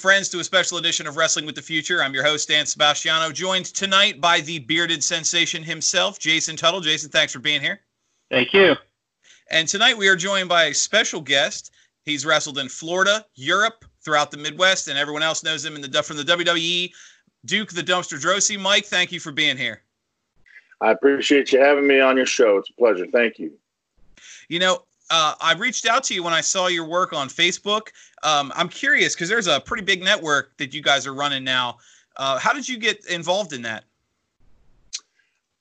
friends, to a special edition of Wrestling with the Future. I'm your host, Dan Sebastiano, joined tonight by the bearded sensation himself, Jason Tuttle. Jason, thanks for being here. Thank you. And tonight we are joined by a special guest. He's wrestled in Florida, Europe, throughout the Midwest, and everyone else knows him from the WWE, Duke the Dumpster Droese. Mike, thank you for being here. I appreciate you having me on your show. It's a pleasure. Thank you. You know, I reached out to you when I saw your work on Facebook. I'm curious because there's a pretty big network that you guys are running now. How did you get involved in that?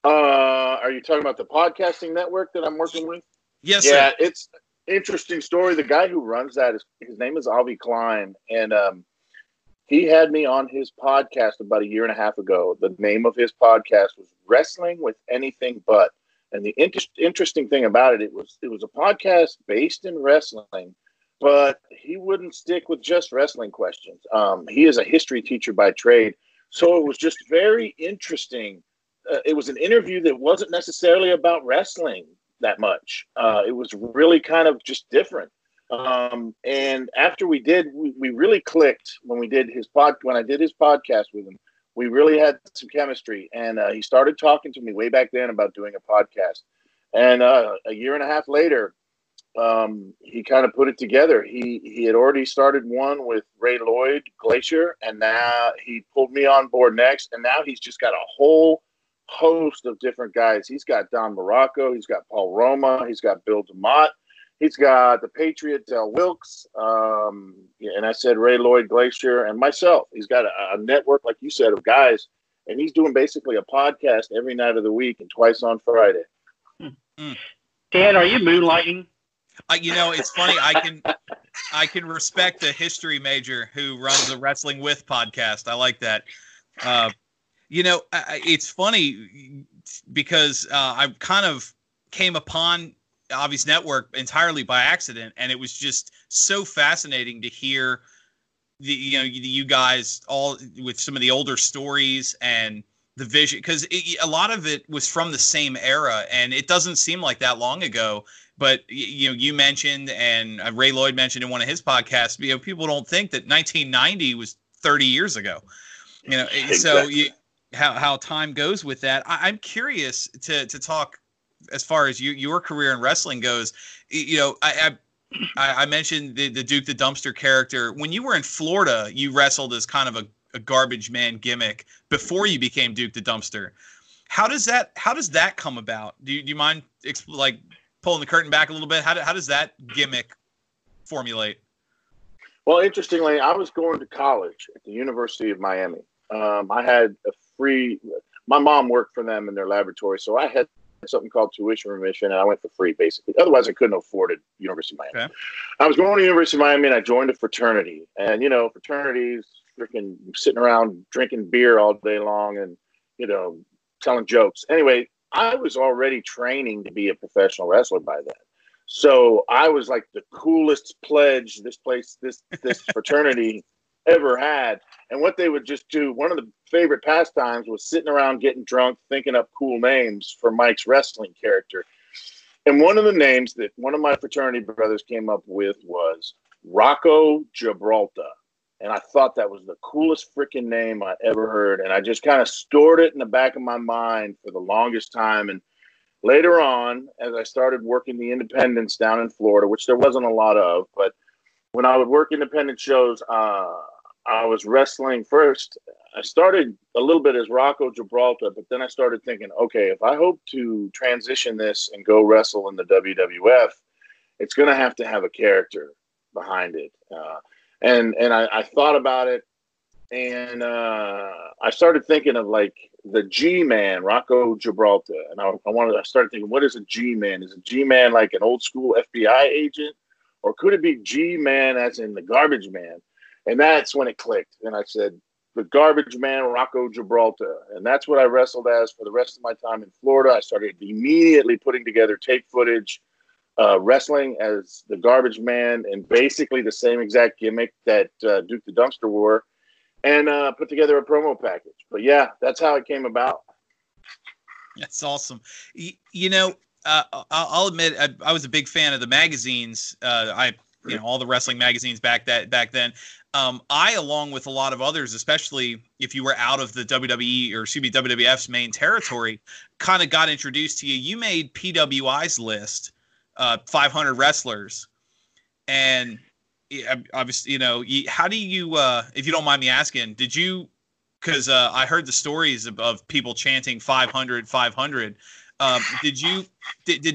Are you talking about the podcasting network that I'm working with? Yes, yeah, sir. It's an interesting story. The guy who runs that, his name is Avi Klein, and he had me on his podcast about a year and a half ago. The name of his podcast was Wrestling with Anything But. And the interesting thing about it, it was a podcast based in wrestling, but he wouldn't stick with just wrestling questions. He is a history teacher by trade, so it was just very interesting. It was an interview that wasn't necessarily about wrestling that much. It was really kind of just different. And after we really clicked when we did his when I did his podcast with him. We really had some chemistry, and he started talking to me way back then about doing a podcast. And a year and a half later, he kind of put it together. He had already started one with Ray Lloyd Glacier, and now he pulled me on board next. And now he's just got a whole host of different guys. He's got Don Morocco. He's got Paul Roma. He's got Bill DeMott. He's got the Patriot, Del Wilkes, and I said Ray Lloyd Glacier, and myself. He's got a network, like you said, of guys, and he's doing basically a podcast every night of the week and twice on Friday. Mm-hmm. Dan, are you moonlighting? You know, it's funny. I can respect the history major who runs the Wrestling With podcast. I like that. You know, it's funny because I kind of came upon Avi's network entirely by accident, and it was just so fascinating to hear you guys all with some of the older stories and the vision, because a lot of it was from the same era, and it doesn't seem like that long ago. But you mentioned, and Ray Lloyd mentioned in one of his podcasts, people don't think that 1990 was 30 years ago. Exactly. So how time goes with that. I'm curious to talk. As far as your career in wrestling goes, I mentioned the Duke the Dumpster character. When you were in Florida, you wrestled as kind of a garbage man gimmick before you became Duke the Dumpster. How does that come about? Do you mind pulling the curtain back a little bit? How does that gimmick formulate? Well, interestingly, I was going to college at the University of Miami. I had my mom worked for them in their laboratory, so I had something called tuition remission, and I went for free, basically. Otherwise, I couldn't afford it. University of Miami. Okay. I was going to University of Miami, and I joined a fraternity. And, fraternities, freaking sitting around drinking beer all day long and, telling jokes. Anyway, I was already training to be a professional wrestler by then. So I was like the coolest pledge this fraternity ever had. And what they would just do, one of the favorite pastimes was sitting around getting drunk, thinking up cool names for Mike's wrestling character. And one of the names that one of my fraternity brothers came up with was Rocco Gibraltar. And I thought that was the coolest freaking name I ever heard. And I just kind of stored it in the back of my mind for the longest time. And later on, as I started working the independents down in Florida, which there wasn't a lot of, but when I would work independent shows, I was wrestling first. I started a little bit as Rocco Gibraltar, but then I started thinking, okay, if I hope to transition this and go wrestle in the WWF, it's going to have a character behind it. And I thought about it, and I started thinking of the G-Man, Rocco Gibraltar. And I started thinking, what is a G-Man? Is a G-Man like an old school FBI agent? Or could it be G-Man as in the garbage man? And that's when it clicked. And I said, the garbage man, Rocco Gibraltar. And that's what I wrestled as for the rest of my time in Florida. I started immediately putting together tape footage, wrestling as the garbage man, and basically the same exact gimmick that Duke the Dumpster wore, and put together a promo package. But yeah, that's how it came about. That's awesome. I'll admit, I was a big fan of the magazines. I you know, all the wrestling magazines back then. I, along with a lot of others, especially if you were out of the WWF's main territory, kind of got introduced to you. You made PWI's list, 500 wrestlers. And obviously, you know, how do you, if you don't mind me asking, did you, because I heard the stories of people chanting 500, 500. Did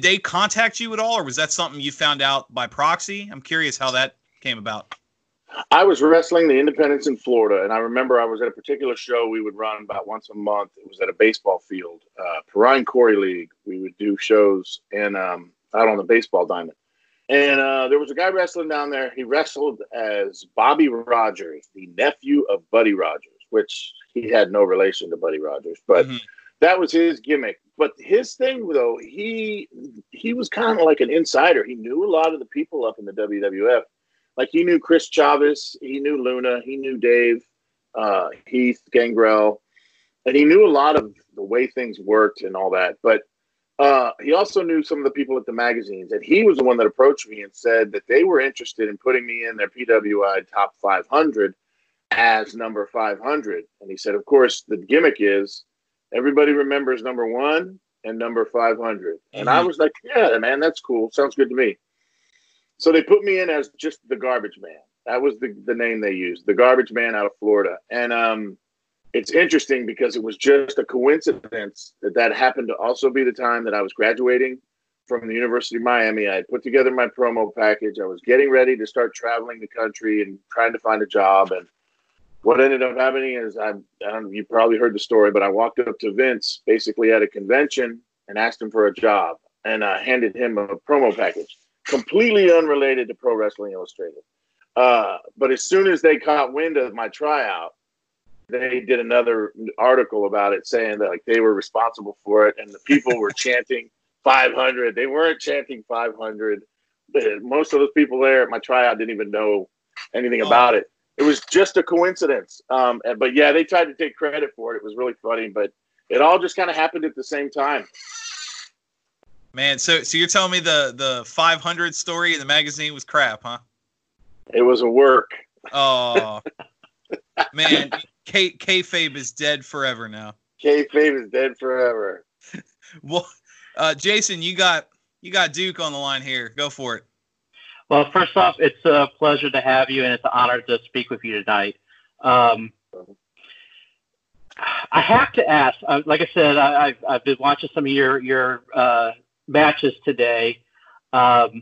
they contact you at all, or was that something you found out by proxy? I'm curious how that came about. I was wrestling the independents in Florida, and I remember I was at a particular show we would run about once a month. It was at a baseball field, Perrine Corey League. We would do shows and out on the baseball diamond. And there was a guy wrestling down there. He wrestled as Bobby Rogers, the nephew of Buddy Rogers, which he had no relation to Buddy Rogers, but that was his gimmick. But his thing, though, he was kind of like an insider. He knew a lot of the people up in the WWF. Like, he knew Chris Chavez, he knew Luna, he knew Dave, Heath, Gangrel, and he knew a lot of the way things worked and all that. But he also knew some of the people at the magazines, and he was the one that approached me and said that they were interested in putting me in their PWI Top 500 as number 500. And he said, of course, the gimmick is everybody remembers number 1 and number 500. And I was like, yeah, man, that's cool. Sounds good to me. So they put me in as just the Garbage Man. That was the name they used, the Garbage Man out of Florida. And it's interesting because it was just a coincidence that that happened to also be the time that I was graduating from the University of Miami. I had put together my promo package. I was getting ready to start traveling the country and trying to find a job. And what ended up happening is, I don't know, you probably heard the story, but I walked up to Vince basically at a convention and asked him for a job. And I handed him a promo package, completely unrelated to Pro Wrestling Illustrated. But as soon as they caught wind of my tryout, they did another article about it saying that, like, they were responsible for it, and the people were chanting 500. They weren't chanting 500. Most of those people there at my tryout didn't even know anything about it. It was just a coincidence. But, yeah, they tried to take credit for it. It was really funny, but it all just kind of happened at the same time. Man, so you're telling me the 500 story in the magazine was crap, huh? It was a work. Oh, man, kayfabe is dead forever now. Kayfabe is dead forever. Well, Jason, you got Duke on the line here. Go for it. Well, first off, it's a pleasure to have you, and it's an honor to speak with you tonight. I have to ask. Like I said, I've been watching some of your matches today. What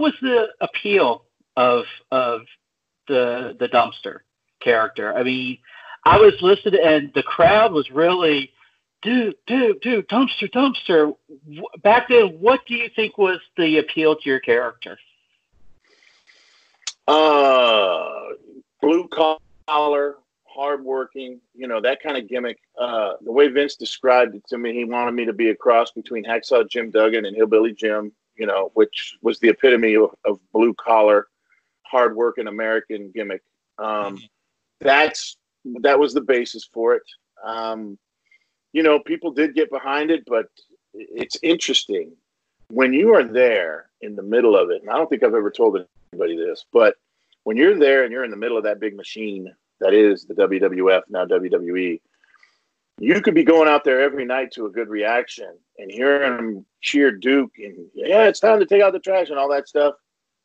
was the appeal of the dumpster character? I mean, I was listening, and the crowd was really, dude, dumpster. Back then, what do you think was the appeal to your character? Blue collar, hardworking, you know, that kind of gimmick. The way Vince described it to me, he wanted me to be a cross between Hacksaw Jim Duggan and Hillbilly Jim, you know, which was the epitome of blue-collar, hard-working American gimmick. That was the basis for it. You know, people did get behind it, but it's interesting. When you are there in the middle of it, and I don't think I've ever told anybody this, but when you're there and you're in the middle of that big machine that is the WWF, now WWE, you could be going out there every night to a good reaction and hearing them cheer Duke and, yeah, it's time to take out the trash and all that stuff.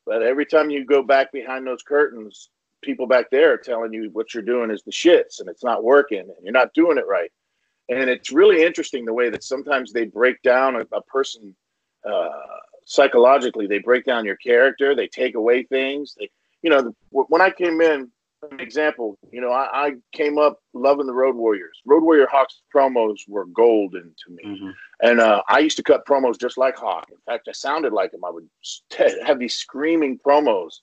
But every time you go back behind those curtains, people back there are telling you what you're doing is the shits and it's not working and you're not doing it right. And it's really interesting the way that sometimes they break down a person psychologically. They break down your character. They take away things. You know, when I came in, an example, you know, I came up loving the Road Warriors. Road Warrior Hawk's promos were golden to me. And I used to cut promos just like Hawk. In fact, I sounded like him. I would have these screaming promos.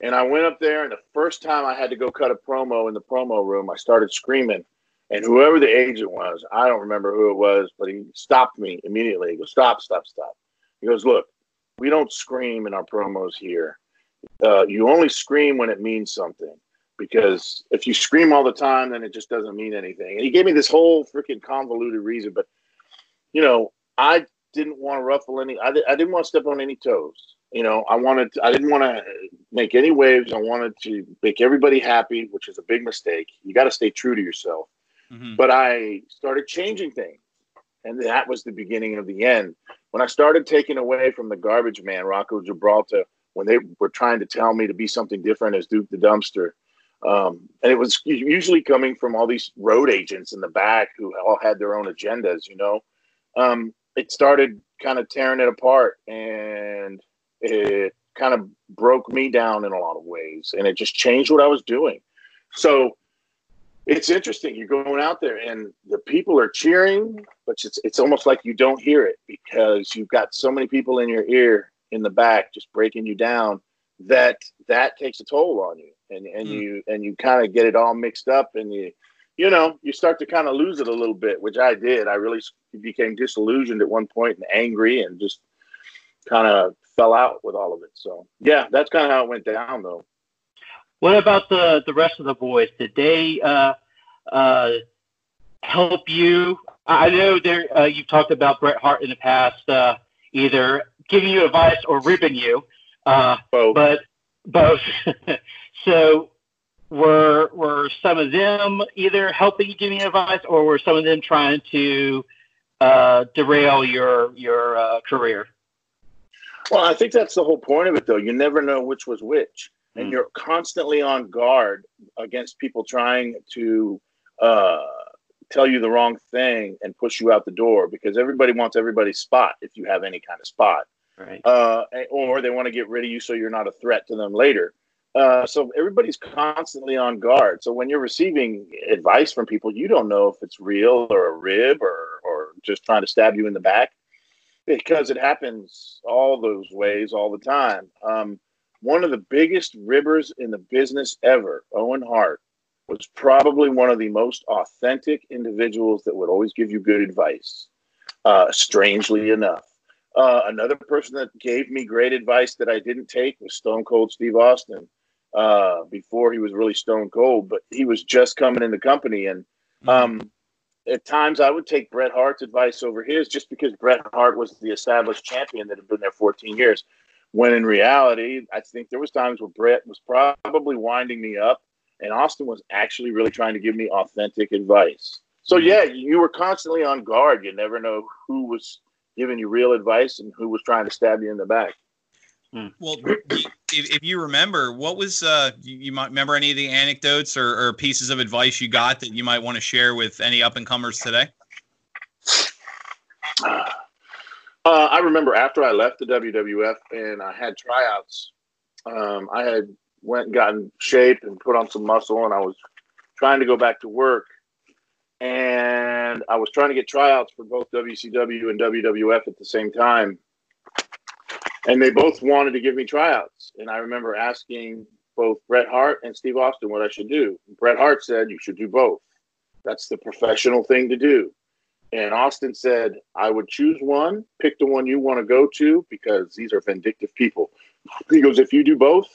And I went up there, and the first time I had to go cut a promo in the promo room, I started screaming. And whoever the agent was, I don't remember who it was, but he stopped me immediately. He goes, stop. He goes, look, we don't scream in our promos here. You only scream when it means something. Because if you scream all the time, then it just doesn't mean anything. And he gave me this whole freaking convoluted reason. But, you know, I didn't want to ruffle I didn't want to step on any toes. You know, I didn't want to make any waves. I wanted to make everybody happy, which is a big mistake. You got to stay true to yourself. Mm-hmm. But I started changing things. And that was the beginning of the end. When I started taking away from the garbage man, Rocco Gibraltar, when they were trying to tell me to be something different as Duke the Dumpster. And it was usually coming from all these road agents in the back who all had their own agendas, you know. It started kind of tearing it apart, and it kind of broke me down in a lot of ways, and it just changed what I was doing. So it's interesting. You're going out there and the people are cheering, but it's almost like you don't hear it because you've got so many people in your ear in the back just breaking you down that takes a toll on you. And you kind of get it all mixed up, and you know, you start to kind of lose it a little bit, which I did. I really became disillusioned at one point and angry and just kind of fell out with all of it. So yeah, that's kind of how it went down though. What about the rest of the boys? Did they help you? I know you've talked about Bret Hart in the past, either giving you advice or ripping you. Both. But both. So were some of them either helping you, giving advice, or were some of them trying to derail your career? Well, I think that's the whole point of it, though. You never know which was which. And you're constantly on guard against people trying to tell you the wrong thing and push you out the door, because everybody wants everybody's spot if you have any kind of spot. Right. Or they want to get rid of you so you're not a threat to them later. So everybody's constantly on guard. So when you're receiving advice from people, you don't know if it's real or a rib or just trying to stab you in the back, because it happens all those ways all the time. One of the biggest ribbers in the business ever, Owen Hart, was probably one of the most authentic individuals that would always give you good advice, strangely enough. Another person that gave me great advice that I didn't take was Stone Cold Steve Austin, before he was really Stone Cold, but he was just coming in the company. And at times I would take Bret Hart's advice over his, just because Bret Hart was the established champion that had been there 14 years. When in reality, I think there was times where Bret was probably winding me up and Austin was actually really trying to give me authentic advice. So yeah, you were constantly on guard. You never know who was giving you real advice and who was trying to stab you in the back. Well, if you remember, what was you might remember any of the anecdotes or pieces of advice you got that you might want to share with any up and comers today? I remember after I left the WWF and I had tryouts, I had went and gotten shape and put on some muscle, and I was trying to go back to work, and I was trying to get tryouts for both WCW and WWF at the same time. And they both wanted to give me tryouts. And I remember asking both Bret Hart and Steve Austin what I should do. Bret Hart said, you should do both. That's the professional thing to do. And Austin said, I would choose one, pick the one you want to go to, because these are vindictive people. He goes, if you do both,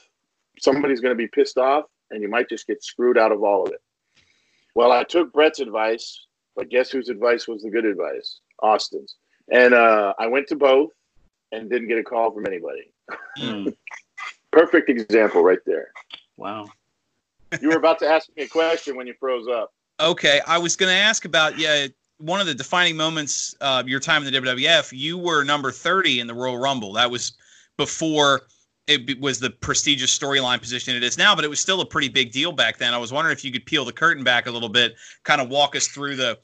somebody's going to be pissed off and you might just get screwed out of all of it. Well, I took Bret's advice, but guess whose advice was the good advice? Austin's. And I went to both and didn't get a call from anybody. Perfect example right there. Wow. You were about to ask me a question when you froze up. Okay. I was going to ask about, one of the defining moments of your time in the WWF, you were number 30 in the Royal Rumble. That was before it was the prestigious storyline position it is now, but it was still a pretty big deal back then. I was wondering if you could peel the curtain back a little bit, kind of walk us through the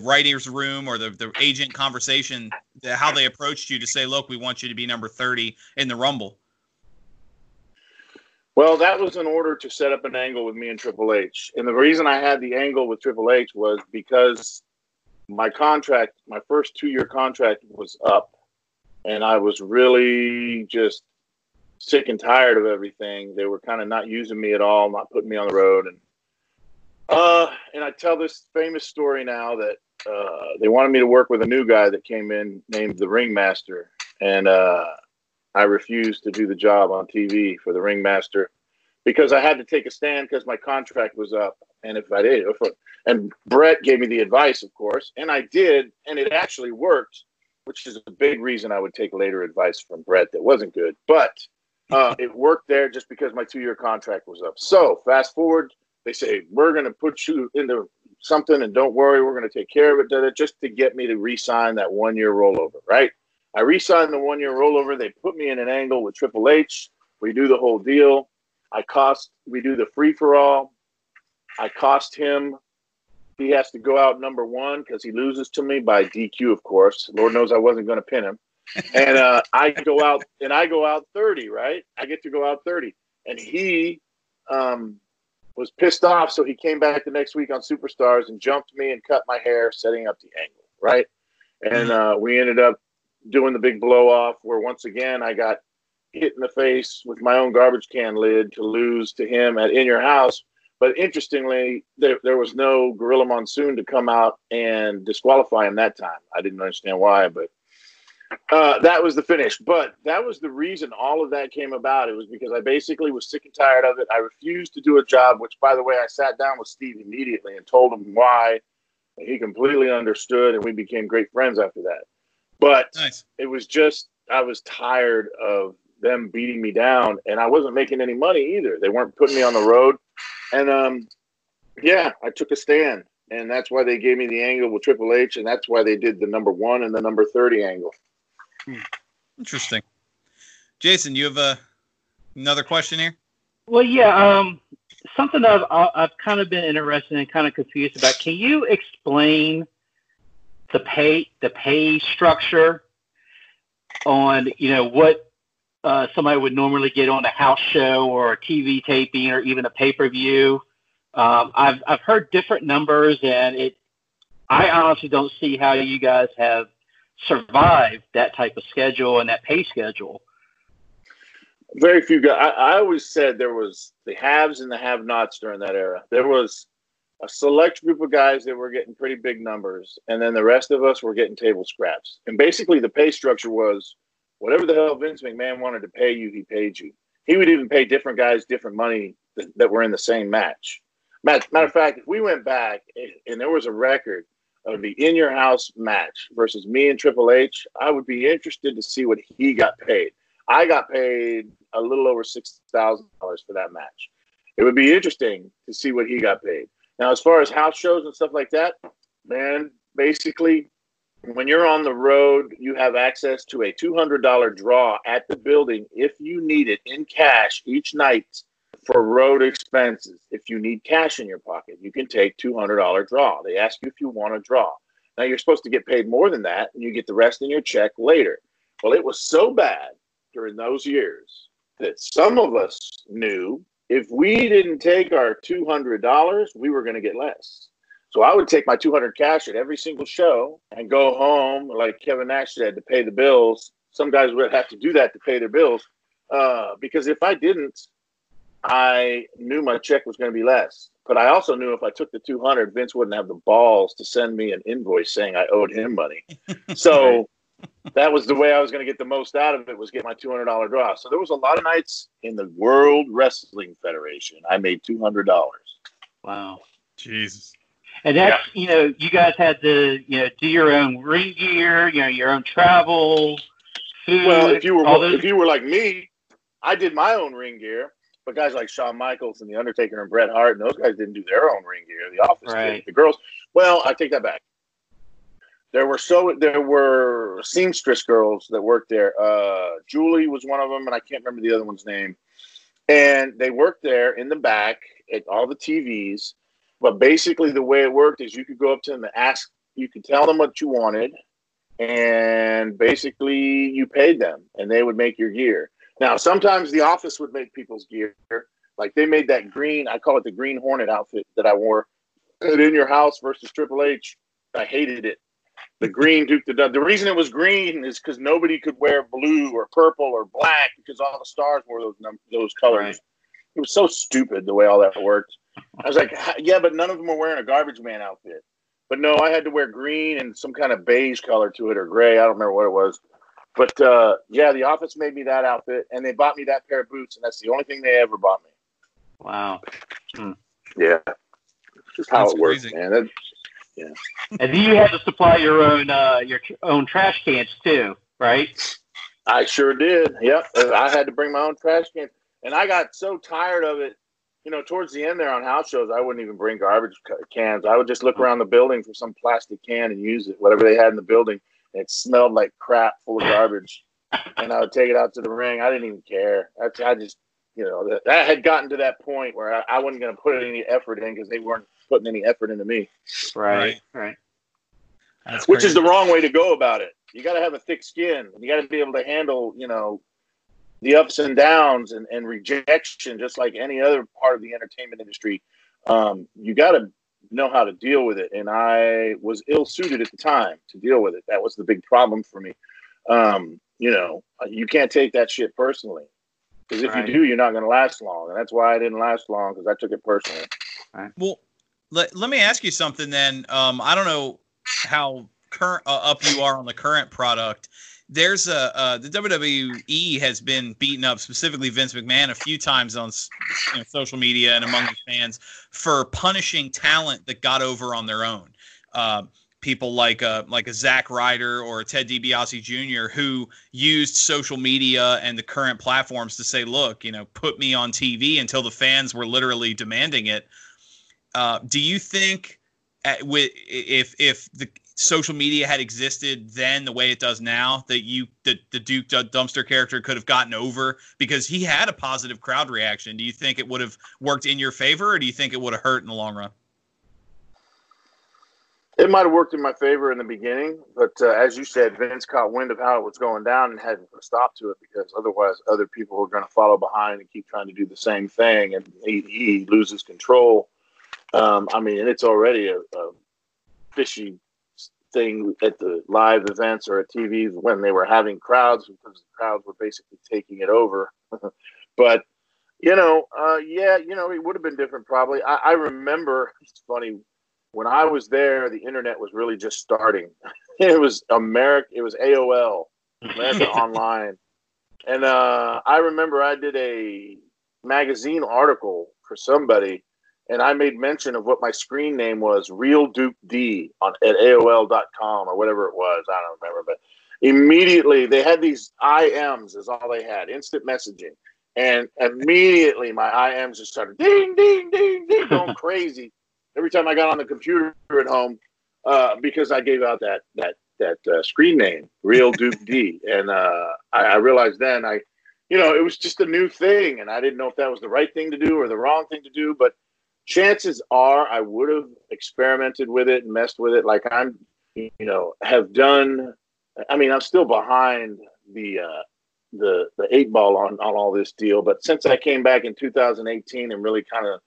writer's room or the agent conversation, how they approached you to say, look, we want you to be number 30 in the Rumble. Well, that was in order to set up an angle with me and Triple H. And the reason I had the angle with Triple H was because my first 2-year contract was up, and I was really just sick and tired of everything. They were kind of not using me at all, not putting me on the road. And I tell this famous story now that they wanted me to work with a new guy that came in named The Ringmaster, and I refused to do the job on TV for The Ringmaster because I had to take a stand because my contract was up. And Bret gave me the advice, of course, and I did, and it actually worked. which is a big reason I would take later advice from Bret that wasn't good. But it worked there just because my 2-year contract was up. So fast forward, they say, we're going to put you into something and don't worry, we're going to take care of it, just to get me to re-sign that 1-year rollover, right? I re-signed the 1-year rollover. They put me in an angle with Triple H. We do the whole deal. We do the free-for-all. I cost him. He has to go out number one because he loses to me by DQ, of course. Lord knows I wasn't going to pin him. And I go out 30, right? I get to go out 30. And he was pissed off, so he came back the next week on Superstars and jumped me and cut my hair, setting up the angle, right? And we ended up doing the big blow-off where, once again, I got hit in the face with my own garbage can lid to lose to him at In Your House. But interestingly, there was no Gorilla Monsoon to come out and disqualify him that time. I didn't understand why, but that was the finish. But that was the reason all of that came about. It was because I basically was sick and tired of it. I refused to do a job, which, by the way, I sat down with Steve immediately and told him why. And he completely understood, and we became great friends after that. But nice. It was just, I was tired of them beating me down, and I wasn't making any money either. They weren't putting me on the road. And, yeah, I took a stand, and that's why they gave me the angle with Triple H, and that's why they did the number 1 and the number 30 angle. Interesting. Jason, you have another question here? Well, yeah, something I've kind of been interested in, kind of confused about. Can you explain the pay structure on, what somebody would normally get on a house show or a TV taping or even a pay-per-view? I've heard different numbers, and I honestly don't see how you guys have survived that type of schedule and that pay schedule. Very few guys. I always said there was the haves and the have-nots during that era. There was a select group of guys that were getting pretty big numbers, and then the rest of us were getting table scraps. And basically the pay structure was, whatever the hell Vince McMahon wanted to pay you, he paid you. He would even pay different guys different money that were in the same match. Matter of fact, if we went back and there was a record of the In Your House match versus me and Triple H, I would be interested to see what he got paid. I got paid a little over $6,000 for that match. It would be interesting to see what he got paid. Now, as far as house shows and stuff like that, man, basically, when you're on the road, you have access to a $200 draw at the building if you need it in cash each night for road expenses. If you need cash in your pocket, you can take $200 draw. They ask you if you want to draw. Now, you're supposed to get paid more than that, and you get the rest in your check later. Well, it was so bad during those years that some of us knew if we didn't take our $200, we were going to get less. So I would take my $200 cash at every single show and go home, like Kevin Nash said, to pay the bills. Some guys would have to do that to pay their bills because if I didn't, I knew my check was going to be less. But I also knew if I took the $200, Vince wouldn't have the balls to send me an invoice saying I owed him money. So that was the way I was going to get the most out of it, was get my $200 draw. So there was a lot of nights in the World Wrestling Federation I made $200. Wow. Jesus. And that's, yeah. You guys had to, do your own ring gear, your own travel, food. Well, if you were like me, I did my own ring gear. But guys like Shawn Michaels and The Undertaker and Bret Hart, and those guys didn't do their own ring gear. The office did. The girls. Well, I take that back. There were seamstress girls that worked there. Julie was one of them, and I can't remember the other one's name. And they worked there in the back at all the TVs. But basically the way it worked is you could go up to them and ask, you could tell them what you wanted, and basically you paid them, and they would make your gear. Now, sometimes the office would make people's gear. Like they made that green, I call it the Green Hornet outfit that I wore at In Your House versus Triple H. I hated it. The green Duke the Dumpster. The reason it was green is because nobody could wear blue or purple or black because all the stars wore those colors. Right. It was so stupid the way all that worked. I was like, yeah, but none of them are wearing a garbage man outfit. But no, I had to wear green and some kind of beige color to it, or gray. I don't remember what it was. But, yeah, the office made me that outfit, and they bought me that pair of boots, and that's the only thing they ever bought me. Wow. Hmm. Yeah. Just how it works, man. That, Yeah. And then you had to supply your own trash cans too, right? I sure did. Yep. I had to bring my own trash cans, and I got so tired of it. You know, towards the end there on house shows, I wouldn't even bring garbage cans. I would just look around the building for some plastic can and use it, whatever they had in the building. And it smelled like crap, full of garbage. And I would take it out to the ring. I didn't even care. I just, you know, that had gotten to that point where I wasn't going to put any effort in because they weren't putting any effort into me. Right. That's Which crazy. Is the wrong way to go about it. You got to have a thick skin. You got to be able to handle, you know, the ups and downs and rejection, just like any other part of the entertainment industry. You got to know how to deal with it. And I was ill-suited at the time to deal with it. That was the big problem for me. You know, you can't take that shit personally. Because if you do, you're not going to last long. And that's why I didn't last long, because I took it personally. Right. Well, let me ask you something then. I don't know how current up you are on the current product. There's the WWE has been beaten up, specifically Vince McMahon, a few times on social media and among the fans for punishing talent that got over on their own. People like a Zack Ryder or a Ted DiBiase Jr. who used social media and the current platforms to say, look, you know, put me on TV until the fans were literally demanding it. Do you think if the social media had existed then the way it does now, that the Duke Dumpster character could have gotten over because he had a positive crowd reaction? Do you think it would have worked in your favor, or do you think it would have hurt in the long run? It might have worked in my favor in the beginning, but as you said, Vince caught wind of how it was going down and hadn't put a stop to it, because otherwise other people were going to follow behind and keep trying to do the same thing, and he loses control. I mean, it's already a fishy thing at the live events or at TV when they were having crowds, because the crowds were basically taking it over. But, you know, it would have been different probably. I remember, it's funny, when I was there, the internet was really just starting. It was America. It was AOL, America Online. And I remember I did a magazine article for somebody, and I made mention of what my screen name was, Real Duke D, at AOL.com or whatever it was. I don't remember. But immediately, they had these IMs is all they had, instant messaging. And immediately, my IMs just started ding, ding, ding, ding, going crazy. Every time I got on the computer at home, because I gave out that screen name, Real Duke D. And I realized then, it was just a new thing, and I didn't know if that was the right thing to do or the wrong thing to do, but chances are I would have experimented with it and messed with it like I'm, have done. I mean, I'm still behind the eight ball on all this deal, but since I came back in 2018 and really kind of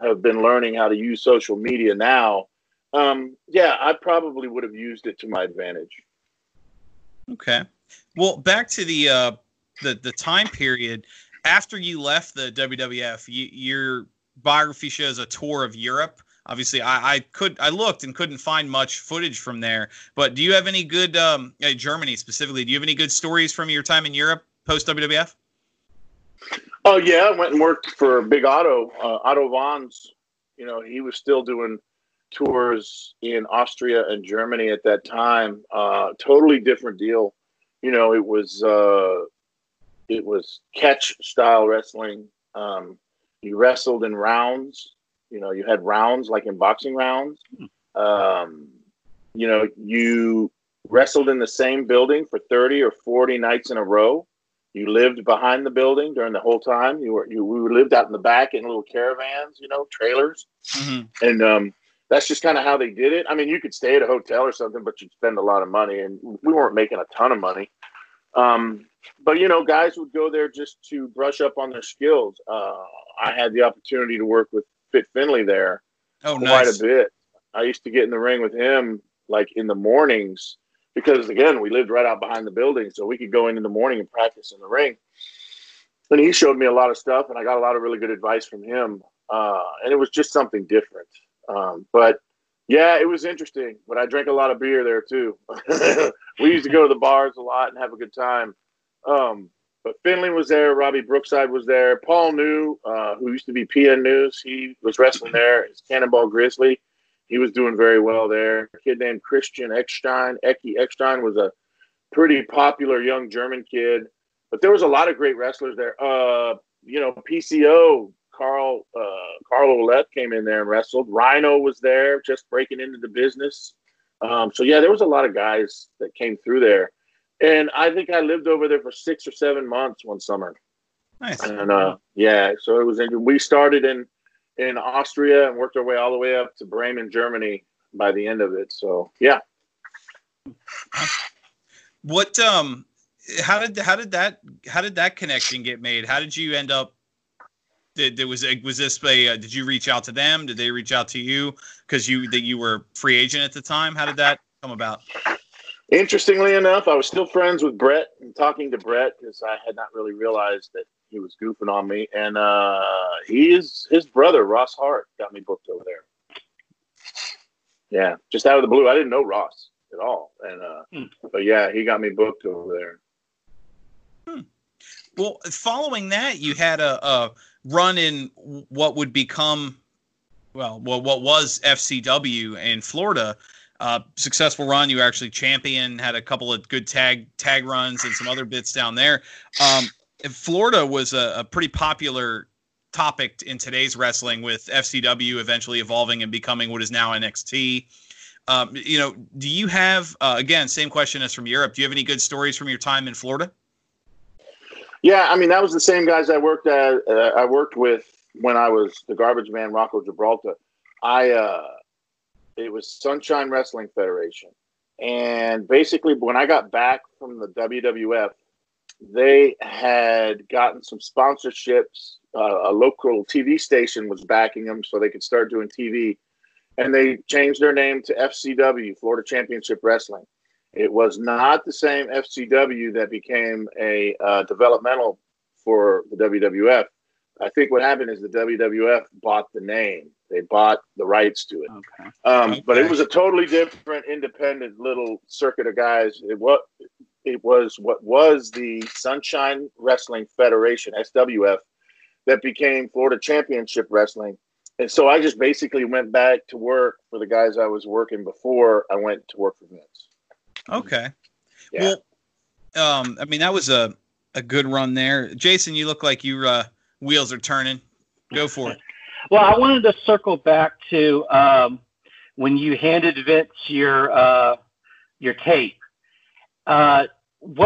have been learning how to use social media now, I probably would have used it to my advantage. Okay. Well, back to the time period after you left the WWF, your biography shows a tour of Europe. Obviously, I looked and couldn't find much footage from there, but do you have any good, Germany specifically, do you have any good stories from your time in Europe post WWF? Oh, yeah, I went and worked for Big Otto, Otto Vons. You know, he was still doing tours in Austria and Germany at that time. Totally different deal. You know, it was catch-style wrestling. You wrestled in rounds. You know, you had rounds like in boxing rounds. You wrestled in the same building for 30 or 40 nights in a row. You lived behind the building during the whole time. We lived out in the back in little caravans, trailers. Mm-hmm. And that's just kind of how they did it. I mean, you could stay at a hotel or something, but you'd spend a lot of money, and we weren't making a ton of money. But, guys would go there just to brush up on their skills. I had the opportunity to work with Fit Finley there quite a bit. I used to get in the ring with him, like, in the mornings, because, again, we lived right out behind the building, so we could go in the morning and practice in the ring. And he showed me a lot of stuff, and I got a lot of really good advice from him. And it was just something different. But it was interesting. But I drank a lot of beer there, too. We used to go to the bars a lot and have a good time. But Finley was there. Robbie Brookside was there. Paul New, who used to be PN News, he was wrestling there. It's Cannonball Grizzly. he was doing very well there. A kid named Christian Eckstein. Ecki Eckstein was a pretty popular young German kid. But there was a lot of great wrestlers there. You know, PCO, Carl Ouellet came in there and wrestled. Rhino was there, just breaking into the business. So, yeah, there was a lot of guys that came through there. And I think I lived over there for 6 or 7 months one summer. Nice. And, yeah, so it was – we started in Austria and worked our way all the way up to Bremen, Germany by the end of it. So, yeah. What – How did that connection get made? How did you end up? Did you reach out to them? Did they reach out to you? Because you were free agent at the time. How did that come about? Interestingly enough, I was still friends with Bret and talking to Bret because I had not really realized that he was goofing on me. And his brother Ross Hart got me booked over there. Yeah, just out of the blue. I didn't know Ross at all, and but yeah, he got me booked over there. Well, following that, you had a run in what would become, what was FCW in Florida. Successful run. You actually champion, had a couple of good tag runs and some other bits down there. Florida was a pretty popular topic in today's wrestling, with FCW eventually evolving and becoming what is now NXT. You know, do you have, again, same question as from Europe, do you have any good stories from your time in Florida? Yeah, I mean, that was the same guys I worked with when I was the garbage man, Rocco Gibraltar. It was Sunshine Wrestling Federation. And basically when I got back from the WWF, they had gotten some sponsorships. A local TV station was backing them so they could start doing TV. And they changed their name to FCW, Florida Championship Wrestling. It was not the same FCW that became a developmental for the WWF. I think what happened is the WWF bought the name. They bought the rights to it. Okay. But it was a totally different independent little circuit of guys. It was the Sunshine Wrestling Federation, SWF, that became Florida Championship Wrestling. And so I just basically went back to work for the guys I was working before I went to work for Vince. Okay. Yeah. Well, I mean, that was a good run there. Jason, you look like your wheels are turning. Go for it. Well, I wanted to circle back to when you handed Vince your tape. What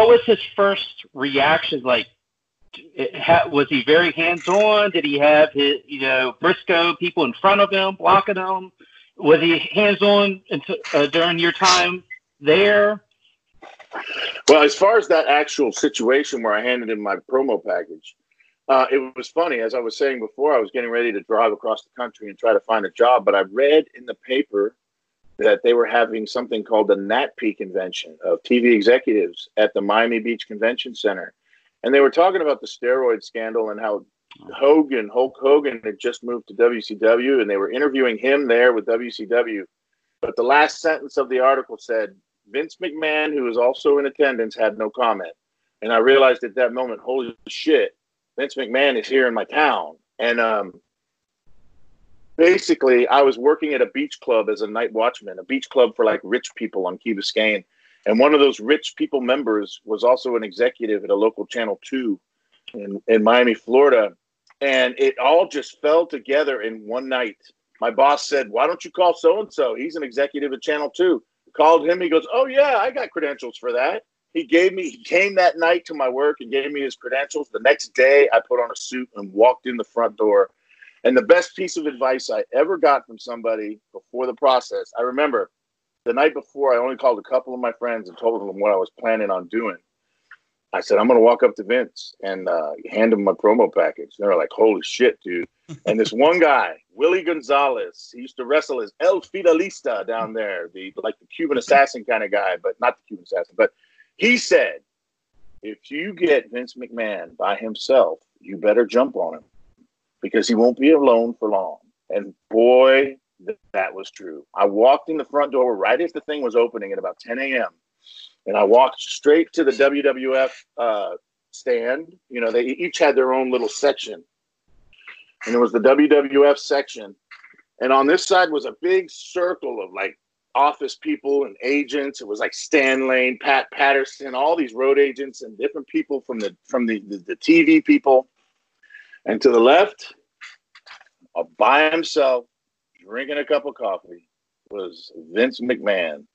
was his first reaction like? Was he very hands-on? Did he have his, Briscoe people in front of him, blocking him? Was he hands-on during your time there? Well, as far as that actual situation where I handed him my promo package, it was funny. As I was saying before, I was getting ready to drive across the country and try to find a job, but I read in the paper that they were having something called the NATP convention of TV executives at the Miami Beach Convention Center. And they were talking about the steroid scandal and how Hulk Hogan had just moved to WCW, and they were interviewing him there with WCW. But the last sentence of the article said, Vince McMahon, who was also in attendance, had no comment. And I realized at that moment, holy shit, Vince McMahon is here in my town. And basically, I was working at a beach club as a night watchman, a beach club for like rich people on Key Biscayne. And one of those rich people members was also an executive at a local Channel 2 in Miami, Florida. And it all just fell together in one night. My boss said, why don't you call so-and-so? He's an executive at Channel 2. Called him. He goes, oh, yeah, I got credentials for that. He came that night to my work and gave me his credentials. The next day, I put on a suit and walked in the front door. And the best piece of advice I ever got from somebody before the process, I remember, the night before, I only called a couple of my friends and told them what I was planning on doing. I said, I'm going to walk up to Vince and hand him my promo package. They were like, holy shit, dude. And this one guy, Willie Gonzalez, he used to wrestle as El Fidelista down there, the Cuban assassin kind of guy, but not the Cuban assassin. But he said, if you get Vince McMahon by himself, you better jump on him because he won't be alone for long. And boy, that was true. I walked in the front door right as the thing was opening at about 10 a.m. And I walked straight to the WWF stand. You know, they each had their own little section. And it was the WWF section. And on this side was a big circle of like office people and agents. It was like Stan Lane, Pat Patterson, all these road agents and different people from the TV people. And to the left, by himself, drinking a cup of coffee, was Vince McMahon.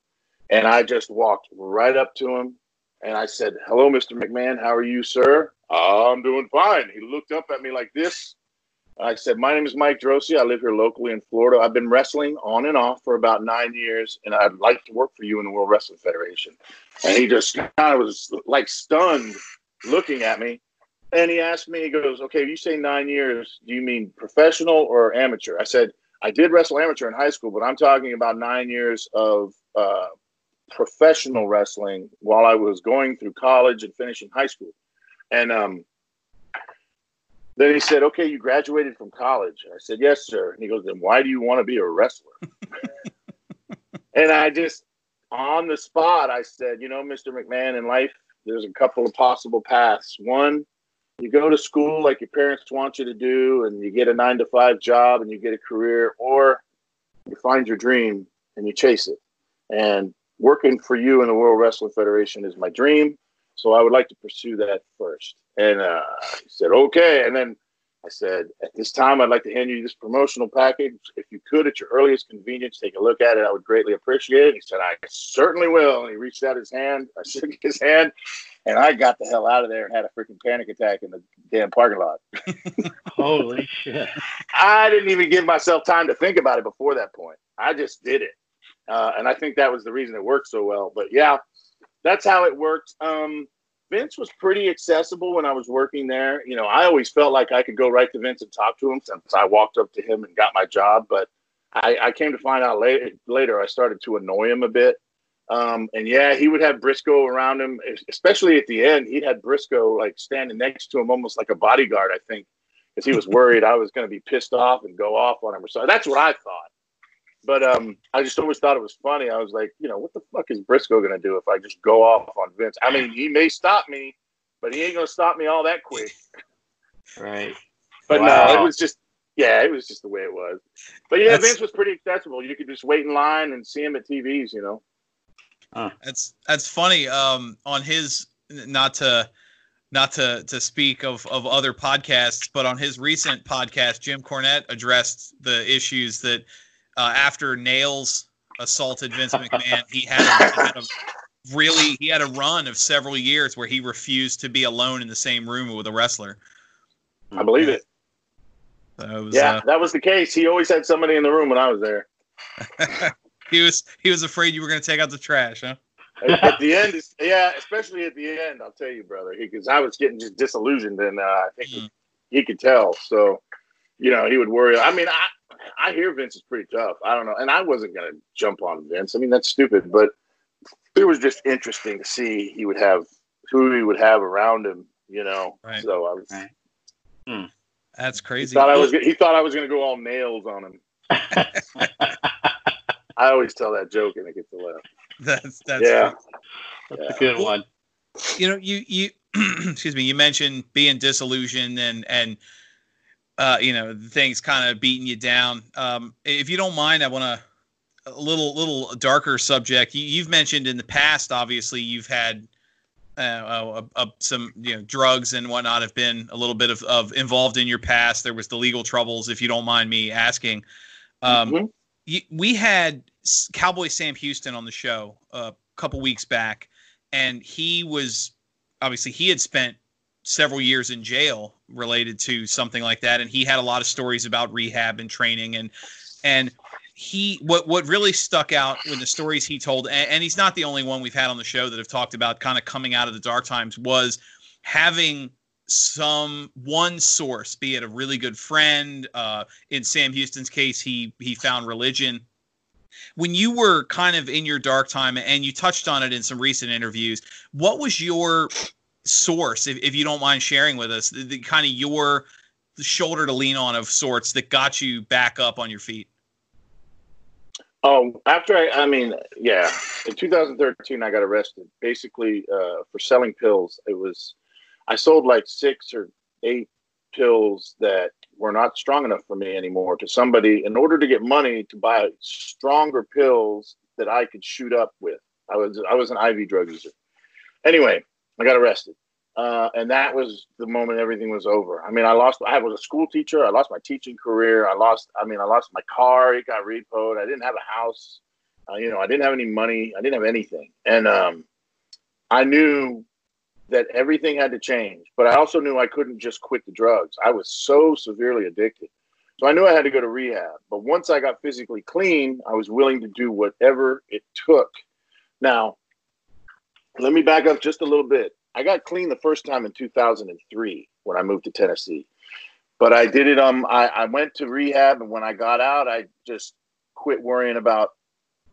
And I just walked right up to him and I said, "Hello, Mr. McMahon. How are you, sir?" "I'm doing fine." He looked up at me like this. I said, "My name is Mike Droese. I live here locally in Florida. I've been wrestling on and off for about 9 years, and I'd like to work for you in the World Wrestling Federation." And he just kind of was like stunned looking at me. And he asked me, he goes, "Okay, you say 9 years, do you mean professional or amateur?" I said, "I did wrestle amateur in high school, but I'm talking about 9 years of professional wrestling while I was going through college and finishing high school." And then he said, "Okay, you graduated from college." I said, "Yes, sir." And he goes, "Then why do you want to be a wrestler?" And I just, on the spot, I said, "You know, Mr. McMahon, in life, there's a couple of possible paths. One, you go to school like your parents want you to do, and you get a 9-to-5 job and you get a career, or you find your dream and you chase it. And working for you in the World Wrestling Federation is my dream. So I would like to pursue that first." And he said, "Okay." And then I said, "At this time, I'd like to hand you this promotional package. If you could, at your earliest convenience, take a look at it. I would greatly appreciate it." He said, "I certainly will." And he reached out his hand. I shook his hand, and I got the hell out of there and had a freaking panic attack in the damn parking lot. Holy shit. I didn't even give myself time to think about it before that point. I just did it. And I think that was the reason it worked so well. But, yeah, that's how it worked. Vince was pretty accessible when I was working there. You know, I always felt like I could go right to Vince and talk to him since I walked up to him and got my job. But I came to find out later I started to annoy him a bit. And, yeah, he would have Briscoe around him, especially at the end. He'd had Briscoe, like, standing next to him almost like a bodyguard, I think, because he was worried I was going to be pissed off and go off on him or something. That's what I thought. But I just always thought it was funny. I was like, you know, what the fuck is Briscoe going to do if I just go off on Vince? I mean, he may stop me, but he ain't going to stop me all that quick. Right. But wow. No, it was just, yeah, it was just the way it was. But, yeah, Vince was pretty accessible. You could just wait in line and see him at TVs, you know. That's funny. On his, not to speak of other podcasts, but on his recent podcast, Jim Cornette addressed the issues that – after Nails assaulted Vince McMahon, he had a run of several years where he refused to be alone in the same room with a wrestler. I believe it. So it was, that was the case. He always had somebody in the room when I was there. He was afraid you were going to take out the trash, huh? At the end, yeah, especially at the end, I'll tell you, brother, because I was getting just disillusioned, and I think he could tell. So, you know, he would worry. I mean, I hear Vince is pretty tough. I don't know. And I wasn't going to jump on Vince. I mean, that's stupid. But it was just interesting to see who he would have around him, you know. Right. So I was. Right. That's crazy. He thought I was going to go all Nails on him. I always tell that joke and it gets a laugh. That's a good one. You know, you excuse me, you mentioned being disillusioned and you know, things kind of beating you down. If you don't mind, I want a little darker subject. You've mentioned in the past, obviously, you've had some, you know, drugs and whatnot have been a little bit of involved in your past. There was the legal troubles, if you don't mind me asking. We had Cowboy Sam Houston on the show a couple weeks back, and he had spent several years in jail related to something like that. And he had a lot of stories about rehab and training and what really stuck out when the stories he told, and he's not the only one we've had on the show that have talked about kind of coming out of the dark times, was having one source, be it a really good friend. In Sam Houston's case, he found religion. When you were kind of in your dark time, and you touched on it in some recent interviews, what was your source, if you don't mind sharing with us, the kind of your shoulder to lean on of sorts that got you back up on your feet? In 2013, I got arrested basically for selling pills. I sold like 6 or 8 pills that were not strong enough for me anymore, to somebody in order to get money to buy stronger pills that I could shoot up with. I was an IV drug user. Anyway, I got arrested. And that was the moment everything was over. I mean, I was a school teacher. I lost my teaching career. I lost my car. It got repoed. I didn't have a house. I didn't have any money. I didn't have anything. And I knew that everything had to change. But I also knew I couldn't just quit the drugs. I was so severely addicted. So I knew I had to go to rehab. But once I got physically clean, I was willing to do whatever it took. Now, let me back up just a little bit. I got clean the first time in 2003 when I moved to Tennessee. But I did it. I went to rehab, and when I got out, I just quit worrying about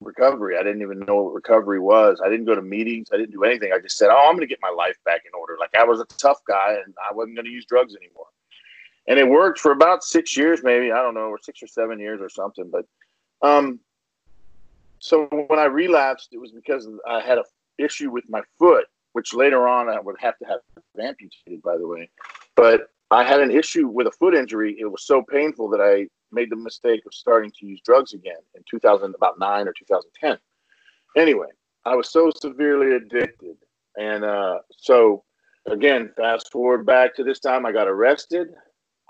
recovery. I didn't even know what recovery was. I didn't go to meetings. I didn't do anything. I just said, oh, I'm going to get my life back in order. Like, I was a tough guy, and I wasn't going to use drugs anymore. And it worked for about 6 years, maybe. I don't know, or 6 or 7 years or something. But so when I relapsed, it was because I had an issue with my foot, which later on I would have to have amputated, by the way. But I had an issue with a foot injury. It was so painful that I made the mistake of starting to use drugs again in 2009 or 2010. Anyway, I was so severely addicted. And so, again, fast forward back to this time, I got arrested.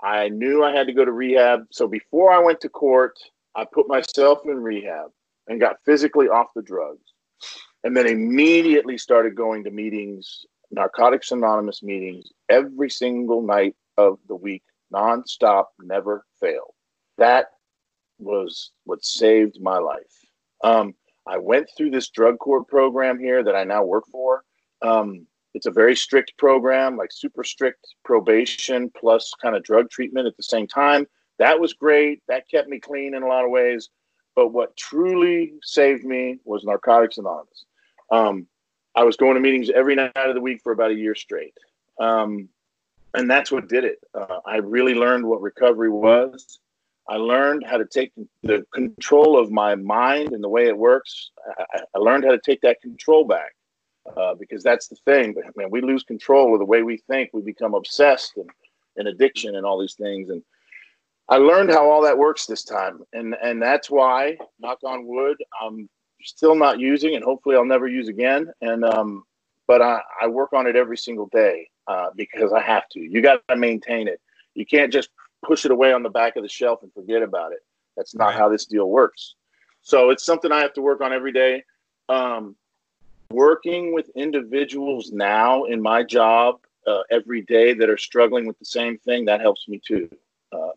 I knew I had to go to rehab. So before I went to court, I put myself in rehab and got physically off the drugs. And then immediately started going to meetings, Narcotics Anonymous meetings, every single night of the week, nonstop, never failed. That was what saved my life. I went through this drug court program here that I now work for. It's a very strict program, like super strict probation plus kind of drug treatment at the same time. That was great. That kept me clean in a lot of ways. But what truly saved me was Narcotics Anonymous. I was going to meetings every night of the week for about a year straight. And that's what did it. I really learned what recovery was. I learned how to take the control of my mind and the way it works. I learned how to take that control back because that's the thing. But man, we lose control of the way we think. We become obsessed and addiction and all these things. And I learned how all that works this time. And that's why, knock on wood, I'm still not using, and hopefully I'll never use again. And but I work on it every single day because I have to. You got to maintain it. You can't just push it away on the back of the shelf and forget about it. That's not how this deal works. So it's something I have to work on every day. Working with individuals now in my job every day that are struggling with the same thing, that helps me too.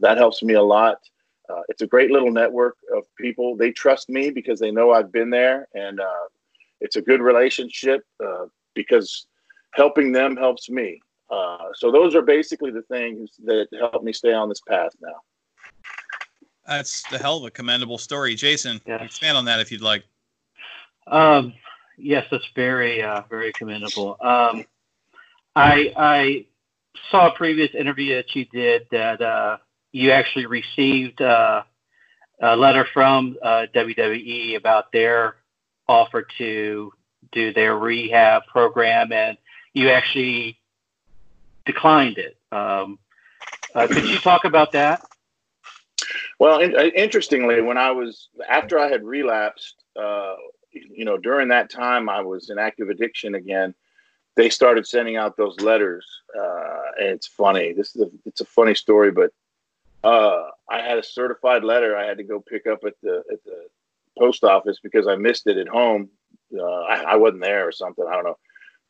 That helps me a lot. It's a great little network of people. They trust me because they know I've been there, and it's a good relationship because helping them helps me. So those are basically the things that help me stay on this path now. That's the hell of a commendable story. Jason, yes. Expand on that if you'd like. Yes, that's very, very commendable. I saw a previous interview that you did that you actually received a letter from WWE about their offer to do their rehab program, and you actually declined it. Could you talk about that? Well, interestingly, after I had relapsed, during that time I was in active addiction again. They started sending out those letters, and it's funny. It's a funny story, but I had a certified letter I had to go pick up at the post office because I missed it at home. I wasn't there or something. I don't know.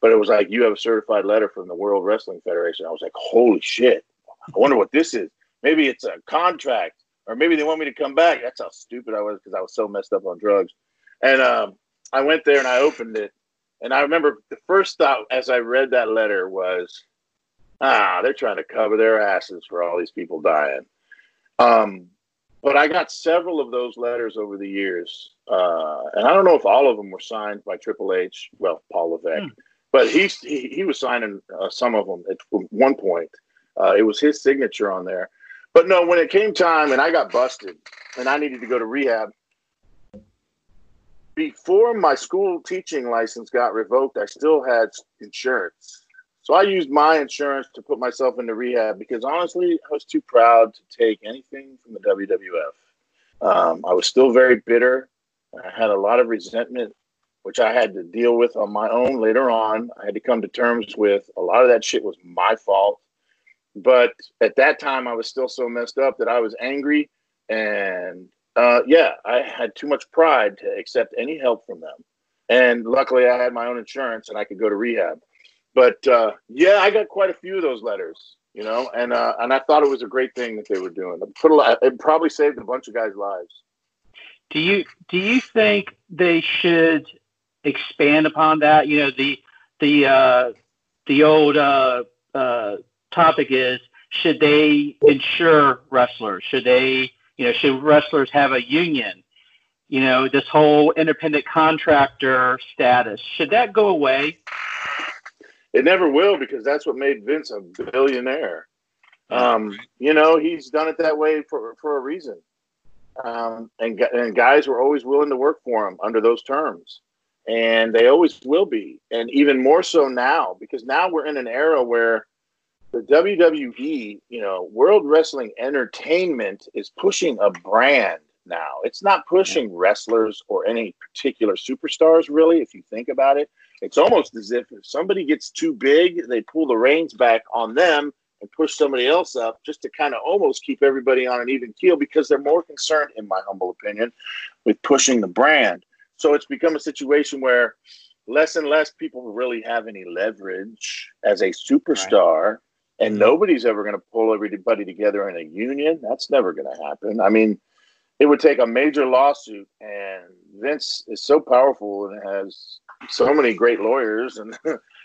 But it was like, you have a certified letter from the World Wrestling Federation. I was like, holy shit. I wonder what this is. Maybe it's a contract, or maybe they want me to come back. That's how stupid I was because I was so messed up on drugs. And I went there and I opened it. And I remember the first thought as I read that letter was, they're trying to cover their asses for all these people dying. But I got several of those letters over the years. And I don't know if all of them were signed by Triple H. Well, Paul Levesque. But he was signing some of them at one point. It was his signature on there. But no, when it came time and I got busted and I needed to go to rehab, before my school teaching license got revoked, I still had insurance. So I used my insurance to put myself into rehab because, honestly, I was too proud to take anything from the WWF. I was still very bitter. I had a lot of resentment, which I had to deal with on my own later on. I had to come to terms with a lot of that shit was my fault. But at that time, I was still so messed up that I was angry. And, yeah, I had too much pride to accept any help from them. And luckily, I had my own insurance and I could go to rehab. But, yeah, I got quite a few of those letters, you know, and I thought it was a great thing that they were doing. It probably saved a bunch of guys' lives. Do you think they should expand upon that? You know, the old topic is, should they insure wrestlers? Should they, you know, should wrestlers have a union? You know, this whole independent contractor status, should that go away? It never will, because that's what made Vince a billionaire. You know, he's done it that way for a reason. And guys were always willing to work for him under those terms, and they always will be, and even more so now, because now we're in an era where the WWE, you know, World Wrestling Entertainment, is pushing a brand now. It's not pushing wrestlers or any particular superstars, really, if you think about it. It's almost as if somebody gets too big, they pull the reins back on them and push somebody else up, just to kind of almost keep everybody on an even keel, because they're more concerned, in my humble opinion, with pushing the brand. So it's become a situation where less and less people really have any leverage as a superstar, right. And nobody's ever going to pull everybody together in a union. That's never going to happen. I mean, it would take a major lawsuit, and Vince is so powerful and has so many great lawyers, and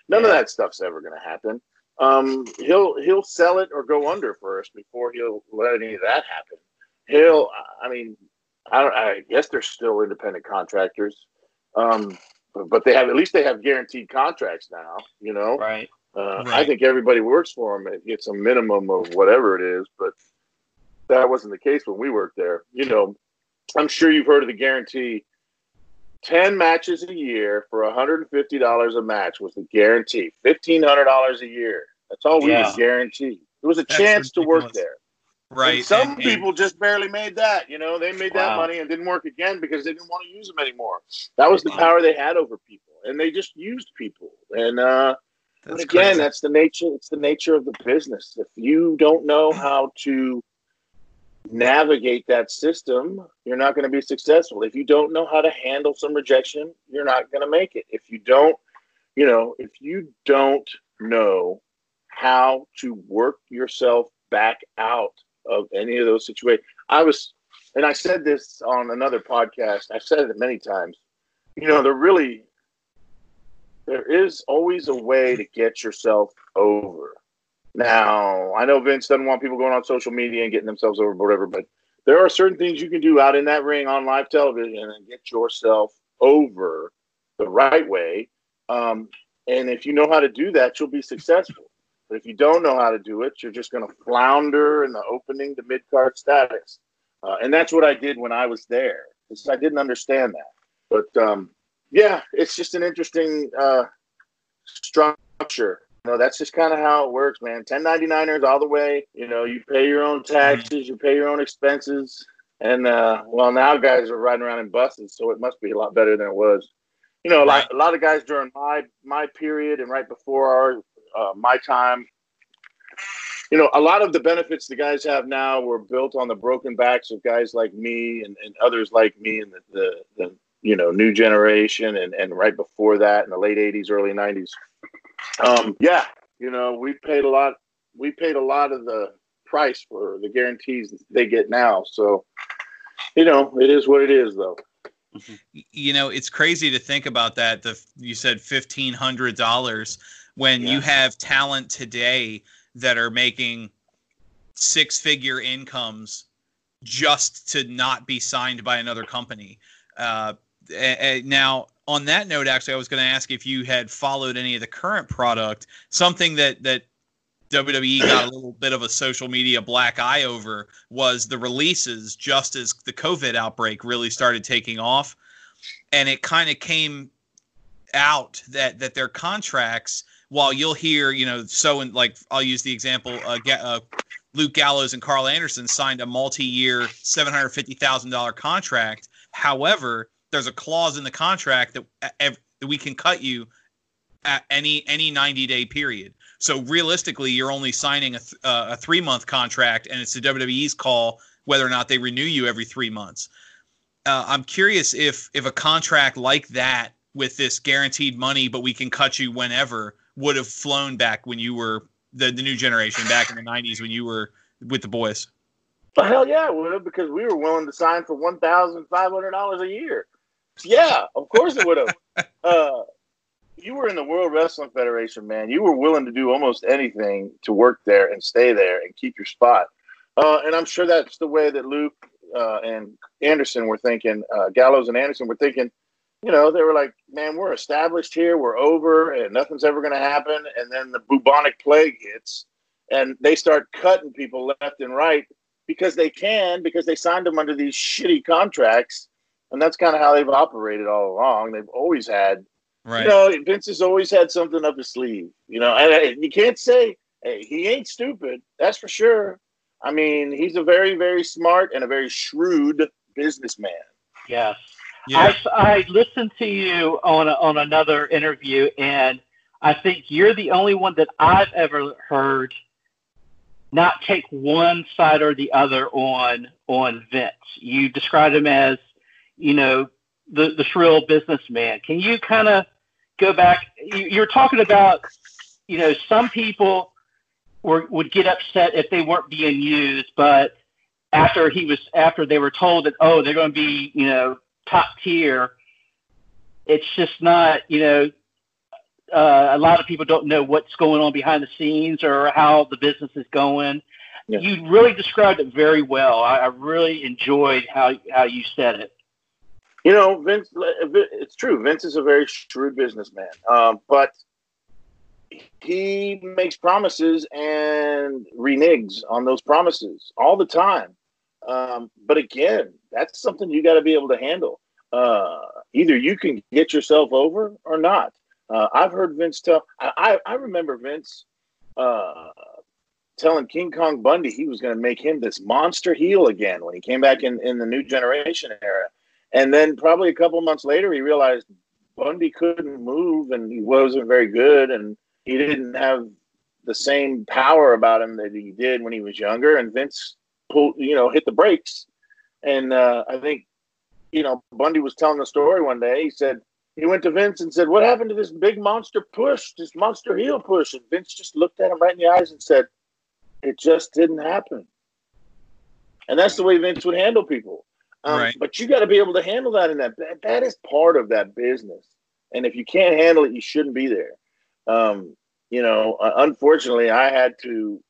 none of that stuff's ever going to happen. He'll sell it or go under first before he'll let any of that happen. I guess they're still independent contractors, but they have, at least they have guaranteed contracts now, you know? Right. I think everybody works for them. It gets a minimum of whatever it is, but that wasn't the case when we worked there. You know, I'm sure you've heard of the guarantee. 10 matches a year for $150 a match was the guarantee. $1,500 a year. That's all we was guaranteed. There was a chance to work there. Right. And some people just barely made that. You know, they made that money and didn't work again because they didn't want to use them anymore. That was the power they had over people. And they just used people. And again, that's the nature. It's the nature of the business. If you don't know how to navigate that system, you're not going to be successful. If you don't know how to handle some rejection, you're not going to make it. If you don't know how to work yourself back out of any of those situations. I said this on another podcast, I've said it many times, you know, there is always a way to get yourself over. Now, I know Vince doesn't want people going on social media and getting themselves over, whatever, but there are certain things you can do out in that ring on live television and get yourself over the right way. And if you know how to do that, you'll be successful. But if you don't know how to do it, you're just going to flounder in the opening to mid-card status. And that's what I did when I was there. I didn't understand that. But, yeah, it's just an interesting structure. No, that's just kind of how it works, man. 1099ers all the way. You know, you pay your own taxes, you pay your own expenses. And, well, now guys are riding around in buses, so it must be a lot better than it was. You know, like a lot of guys during my period and right before my time, you know, a lot of the benefits the guys have now were built on the broken backs of guys like me and others like me and the you know, new generation and right before that in the late 80s, early 90s. Yeah, you know, we paid a lot of the price for the guarantees they get now. So, you know, it is what it is, though. You know, it's crazy to think about that. You said $1,500 when you have talent today that are making six-figure incomes just to not be signed by another company. Now, on that note, actually, I was going to ask if you had followed any of the current product, something that WWE got a little bit of a social media black eye over was the releases just as the COVID outbreak really started taking off. And it kind of came out that their contracts while you'll hear, you know, so and like I'll use the example, Luke Gallows and Carl Anderson signed a multi-year $750,000 contract. However, there's a clause in the contract that we can cut you at any 90-day period. So realistically, you're only signing a 3-month contract, and it's the WWE's call whether or not they renew you every 3 months. I'm curious if a contract like that with this guaranteed money, but we can cut you whenever, would have flown back when you were the new generation, back in the 90s when you were with the boys. Well, hell yeah, it would have, because we were willing to sign for $1,500 a year. Yeah, of course it would have. You were in the World Wrestling Federation, man. You were willing to do almost anything to work there and stay there and keep your spot. And I'm sure that's the way that Luke and Anderson were thinking. Gallows and Anderson were thinking, you know, they were like, man, we're established here. We're over and nothing's ever going to happen. And then the bubonic plague hits and they start cutting people left and right because they can, because they signed them under these shitty contracts. And that's kind of how they've operated all along. They've always had, right. You know, Vince has always had something up his sleeve, you know, and you can't say, hey, he ain't stupid. That's for sure. I mean, he's a very, very smart and a very shrewd businessman. Yes. Yeah. I listened to you on another interview, and I think you're the only one that I've ever heard not take one side or the other on Vince. You described him as, you know, the shrill businessman. Can you kind of go back? You're talking about, you know, some people would get upset if they weren't being used, but after they were told that, oh, they're going to be, you know, top tier, it's just not, you know, a lot of people don't know what's going on behind the scenes or how the business is going. Yeah. You really described it very well. I really enjoyed how you said it. You know, Vince, it's true. Vince is a very shrewd businessman, but he makes promises and reneges on those promises all the time. But again, that's something you got to be able to handle. Either you can get yourself over or not. I've heard Vince tell. I remember Vince telling King Kong Bundy he was going to make him this monster heel again when he came back in the New Generation era. And then probably a couple months later, he realized Bundy couldn't move and he wasn't very good. And he didn't have the same power about him that he did when he was younger. And Vince pulled, you know, hit the brakes. And I think, you know, Bundy was telling the story one day. He said, he went to Vince and said, what happened to this big monster push, this monster heel push? And Vince just looked at him right in the eyes and said, it just didn't happen. And that's the way Vince would handle people. Right. But you got to be able to handle that. And that is part of that business. And if you can't handle it, you shouldn't be there. You know, unfortunately, I had to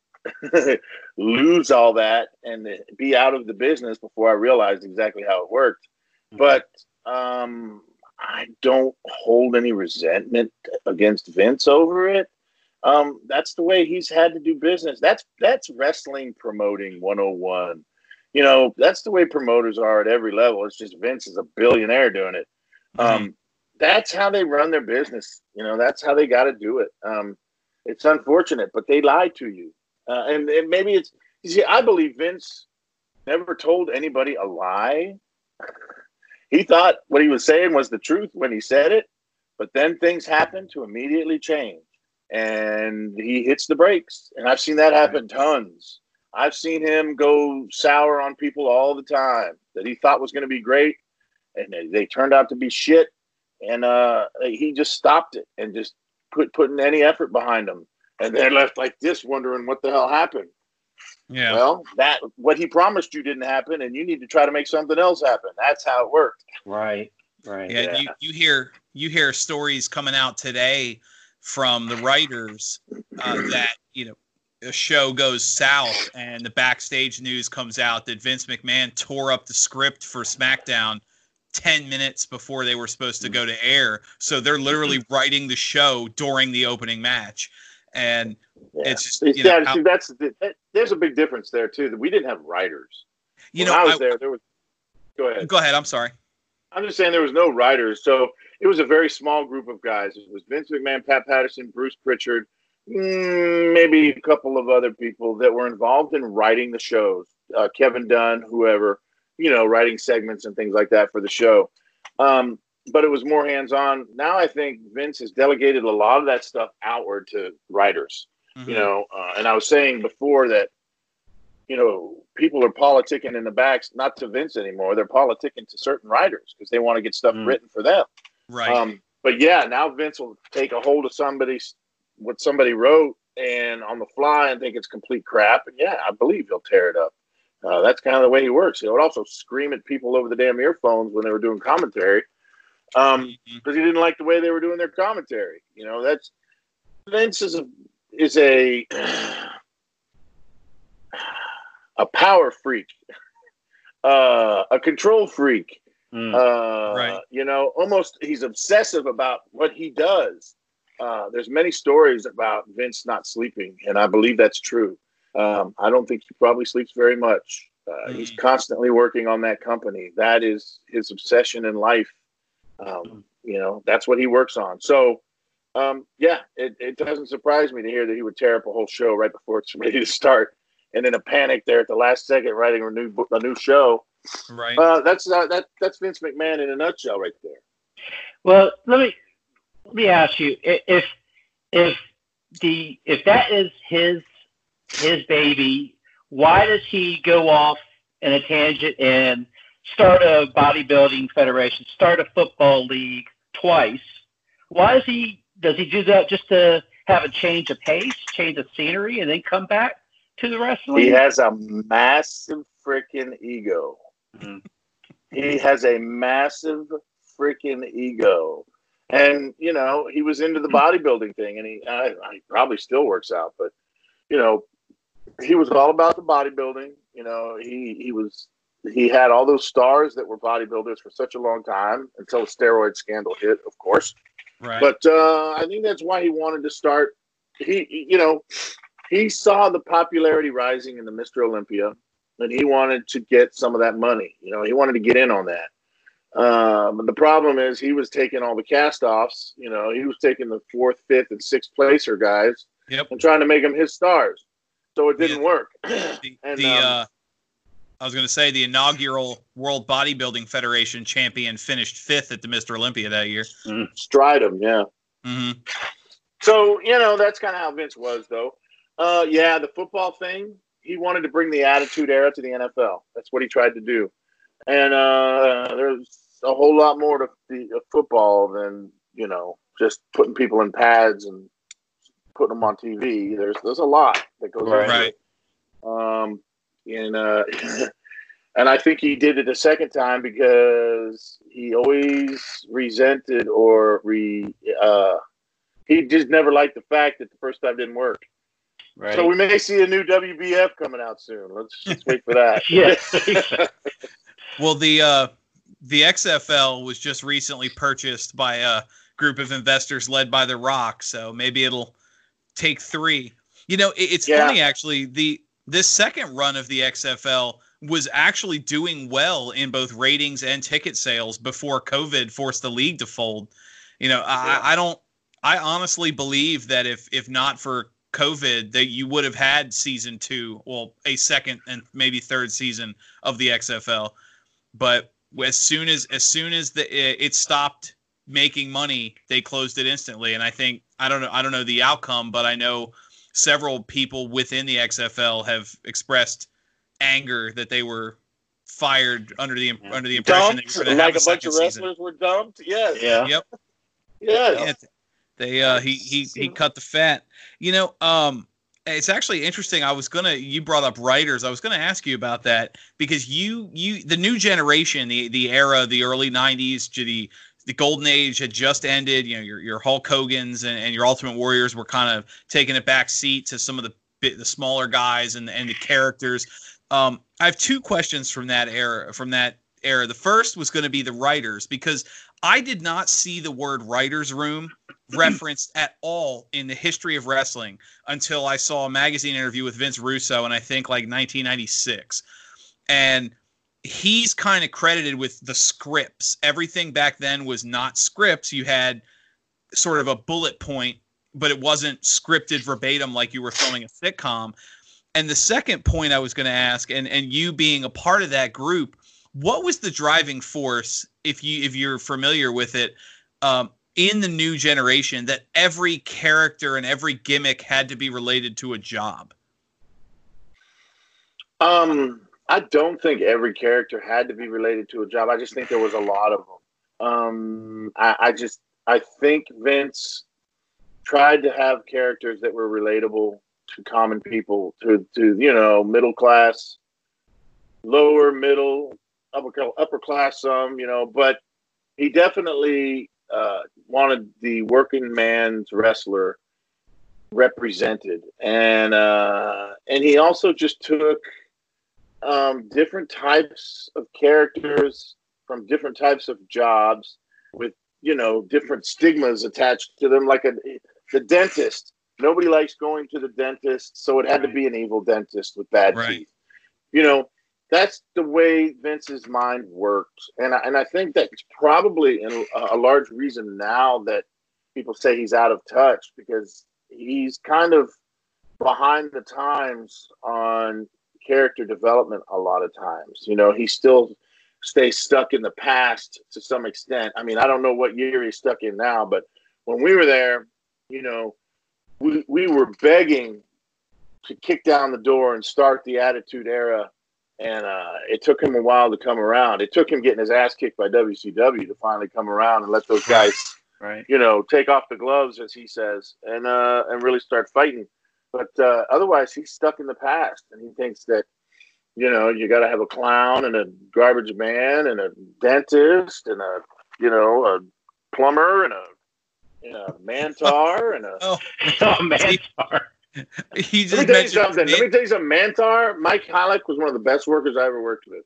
lose all that and be out of the business before I realized exactly how it worked. But I don't hold any resentment against Vince over it. That's the way he's had to do business. That's wrestling promoting 101. You know, that's the way promoters are at every level. It's just Vince is a billionaire doing it. That's how they run their business. You know, that's how they got to do it. It's unfortunate, but they lie to you. And maybe it's, you see, I believe Vince never told anybody a lie. He thought what he was saying was the truth when he said it, but then things happen to immediately change and he hits the brakes. And I've seen that happen tons. I've seen him go sour on people all the time that he thought was going to be great. And they turned out to be shit. And he just stopped it and just putting any effort behind them. And they're left like this wondering what the hell happened. Yeah. Well, that what he promised you didn't happen, and you need to try to make something else happen. That's how it worked. Right. Right. Yeah. Yeah. You hear stories coming out today from the writers that, you know, a show goes south and the backstage news comes out that Vince McMahon tore up the script for SmackDown 10 minutes before they were supposed to go to air. So they're literally writing the show during the opening match. And yeah. It's just, you know, see, there's a big difference there too, that we didn't have writers. You know, when I was there was, go ahead. I'm sorry. I'm just saying there was no writers. So it was a very small group of guys. It was Vince McMahon, Pat Patterson, Bruce Pritchard, maybe a couple of other people that were involved in writing the shows. Kevin Dunn, whoever, you know, writing segments and things like that for the show. But it was more hands-on. Now I think Vince has delegated a lot of that stuff outward to writers. Mm-hmm. You know, and I was saying before that, you know, people are politicking in the backs, not to Vince anymore. They're politicking to certain writers because they want to get stuff written for them. Right. But yeah, now Vince will take a hold of what somebody wrote and on the fly and think it's complete crap. And yeah, I believe he'll tear it up. That's kind of the way he works. He would also scream at people over the damn earphones when they were doing commentary because he didn't like the way they were doing their commentary. You know, that's Vince is a power freak, a control freak. Right. You know, almost he's obsessive about what he does. There's many stories about Vince not sleeping, and I believe that's true. I don't think he probably sleeps very much. He's constantly working on that company. That is his obsession in life. You know, that's what he works on. So, yeah, it doesn't surprise me to hear that he would tear up a whole show right before it's ready to start. And then a panic there at the last second, writing a new show. Right. That's Vince McMahon in a nutshell right there. Well, let me ask you if that is his baby, why does he go off in a tangent and start a bodybuilding federation, start a football league twice? Why does he do that just to have a change of pace, change of scenery, and then come back to the wrestling? He has a massive freaking ego. He has a massive freaking ego. And, you know, he was into the bodybuilding thing, and he probably still works out, but, you know, he was all about the bodybuilding. You know, he had all those stars that were bodybuilders for such a long time until the steroid scandal hit, of course. Right. But I think that's why he wanted to start. He saw the popularity rising in the Mr. Olympia, and he wanted to get some of that money. You know, he wanted to get in on that. But the problem is he was taking all the cast-offs. You know, he was taking the 4th, 5th, and 6th placer guys and trying to make them his stars. So it didn't work. I was going to say the inaugural World Bodybuilding Federation champion finished 5th at the Mr. Olympia that year. Stridham, yeah. Mm-hmm. So, you know, that's kind of how Vince was, though. Yeah, the football thing, he wanted to bring the Attitude Era to the NFL. That's what he tried to do. And there's a whole lot more to football than, you know, just putting people in pads and putting them on TV. There's a lot that goes on. Right. And I think he did it a second time because he always resented he just never liked the fact that the first time didn't work. Right. So we may see a new WBF coming out soon. Let's wait for that. Well, the XFL was just recently purchased by a group of investors led by The Rock, so maybe it'll take 3. You know, it's funny, actually. This second run of the XFL was actually doing well in both ratings and ticket sales before COVID forced the league to fold. You know, I honestly believe that if not for COVID, that you would have had season 2, well, a second and maybe third season of the XFL. But as soon as it stopped making money, they closed it instantly. And I think I don't know the outcome, but I know several people within the XFL have expressed anger that they were fired under the impression dumped, that they were like a bunch of wrestlers season. Were dumped. Yes. Yeah. Yep. Yeah. They he cut the fat. You know, it's actually interesting. You brought up writers. I was gonna ask you about that because you the new generation, the era, the early 90s to the golden age had just ended. You know, your Hulk Hogans and your Ultimate Warriors were kind of taking a back seat to some of the smaller guys and the characters. I have 2 questions from that era. The first was going to be the writers, because I did not see the word writer's room referenced at all in the history of wrestling until I saw a magazine interview with Vince Russo in, I think, like 1996. And he's kind of credited with the scripts. Everything back then was not scripts. You had sort of a bullet point, but it wasn't scripted verbatim like you were filming a sitcom. And the second point I was going to ask, and you being a part of that group, what was the driving force, if you're familiar with it, in the new generation, that every character and every gimmick had to be related to a job? I don't think every character had to be related to a job. I just think there was a lot of them. I think Vince tried to have characters that were relatable to common people, to middle class, lower middle, upper class some, but he definitely wanted the working man's wrestler represented, and he also just took different types of characters from different types of jobs with different stigmas attached to them, like the dentist. Nobody likes going to the dentist, so it had to be an evil dentist with bad teeth. That's the way Vince's mind worked, and I think that's probably a large reason now that people say he's out of touch, because he's kind of behind the times on character development a lot of times. He still stays stuck in the past to some extent. I mean, I don't know what year he's stuck in now, but when we were there, we were begging to kick down the door and start the Attitude Era. And it took him a while to come around. It took him getting his ass kicked by WCW to finally come around and let those guys, take off the gloves, as he says, and really start fighting. But otherwise, he's stuck in the past, and he thinks that, you got to have a clown and a garbage man and a dentist and a plumber and a mantar and a mantar. Let me tell you something. Mantar, Mike Halleck, was one of the best workers I ever worked with.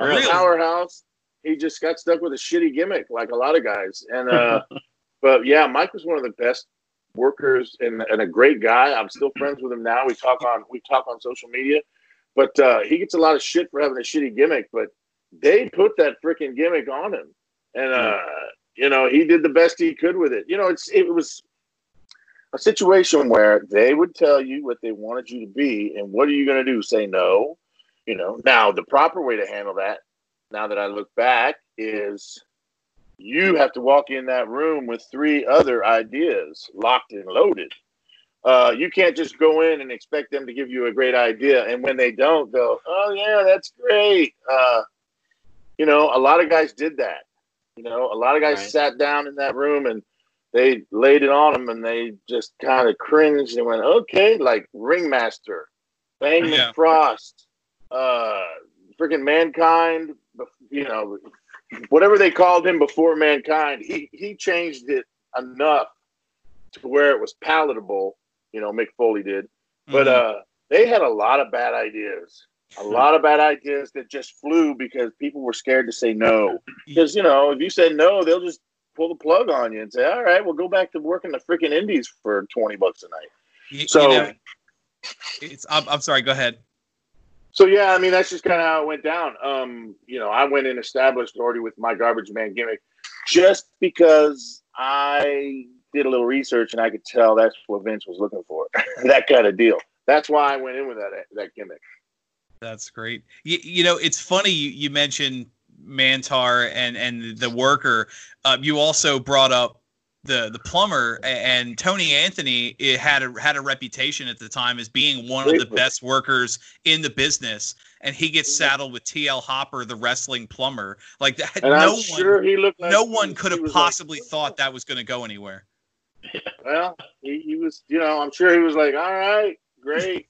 Really? Powerhouse. He just got stuck with a shitty gimmick, like a lot of guys. And but yeah, Mike was one of the best workers and a great guy. I'm still friends with him now. We talk on social media. But he gets a lot of shit for having a shitty gimmick. But they put that freaking gimmick on him, and he did the best he could with it. It was a situation where they would tell you what they wanted you to be, and what are you going to do? Say no? Now the proper way to handle that, now that I look back, is you have to walk in that room with three other ideas locked and loaded. You can't just go in and expect them to give you a great idea, and when they don't, go, oh yeah, that's great. A lot of guys did that. A lot of guys sat down in that room and they laid it on them, and they just kind of cringed and went, okay, like Ringmaster, Bang Frost, freaking Mankind, whatever they called him before Mankind, he changed it enough to where it was palatable, Mick Foley did. But they had a lot of bad ideas. A lot of bad ideas that just flew because people were scared to say no. Because, if you said no, they'll just pull the plug on you and say, all right, we'll go back to working the freaking indies for $20 a night. I'm sorry, go ahead. So yeah, I mean, that's just kind of how it went down. I went in established already with my garbage man gimmick, just because I did a little research and I could tell that's what Vince was looking for. That kind of deal. That's why I went in with that gimmick. That's great. It's funny you mentioned Mantar and the worker. You also brought up the plumber, and Tony Anthony had a reputation at the time as being one of the best workers in the business, and he gets saddled with T.L. Hopper, the wrestling plumber. Like that, and no one could have possibly thought that was going to go anywhere. Well, he was, I'm sure he was like, all right, great.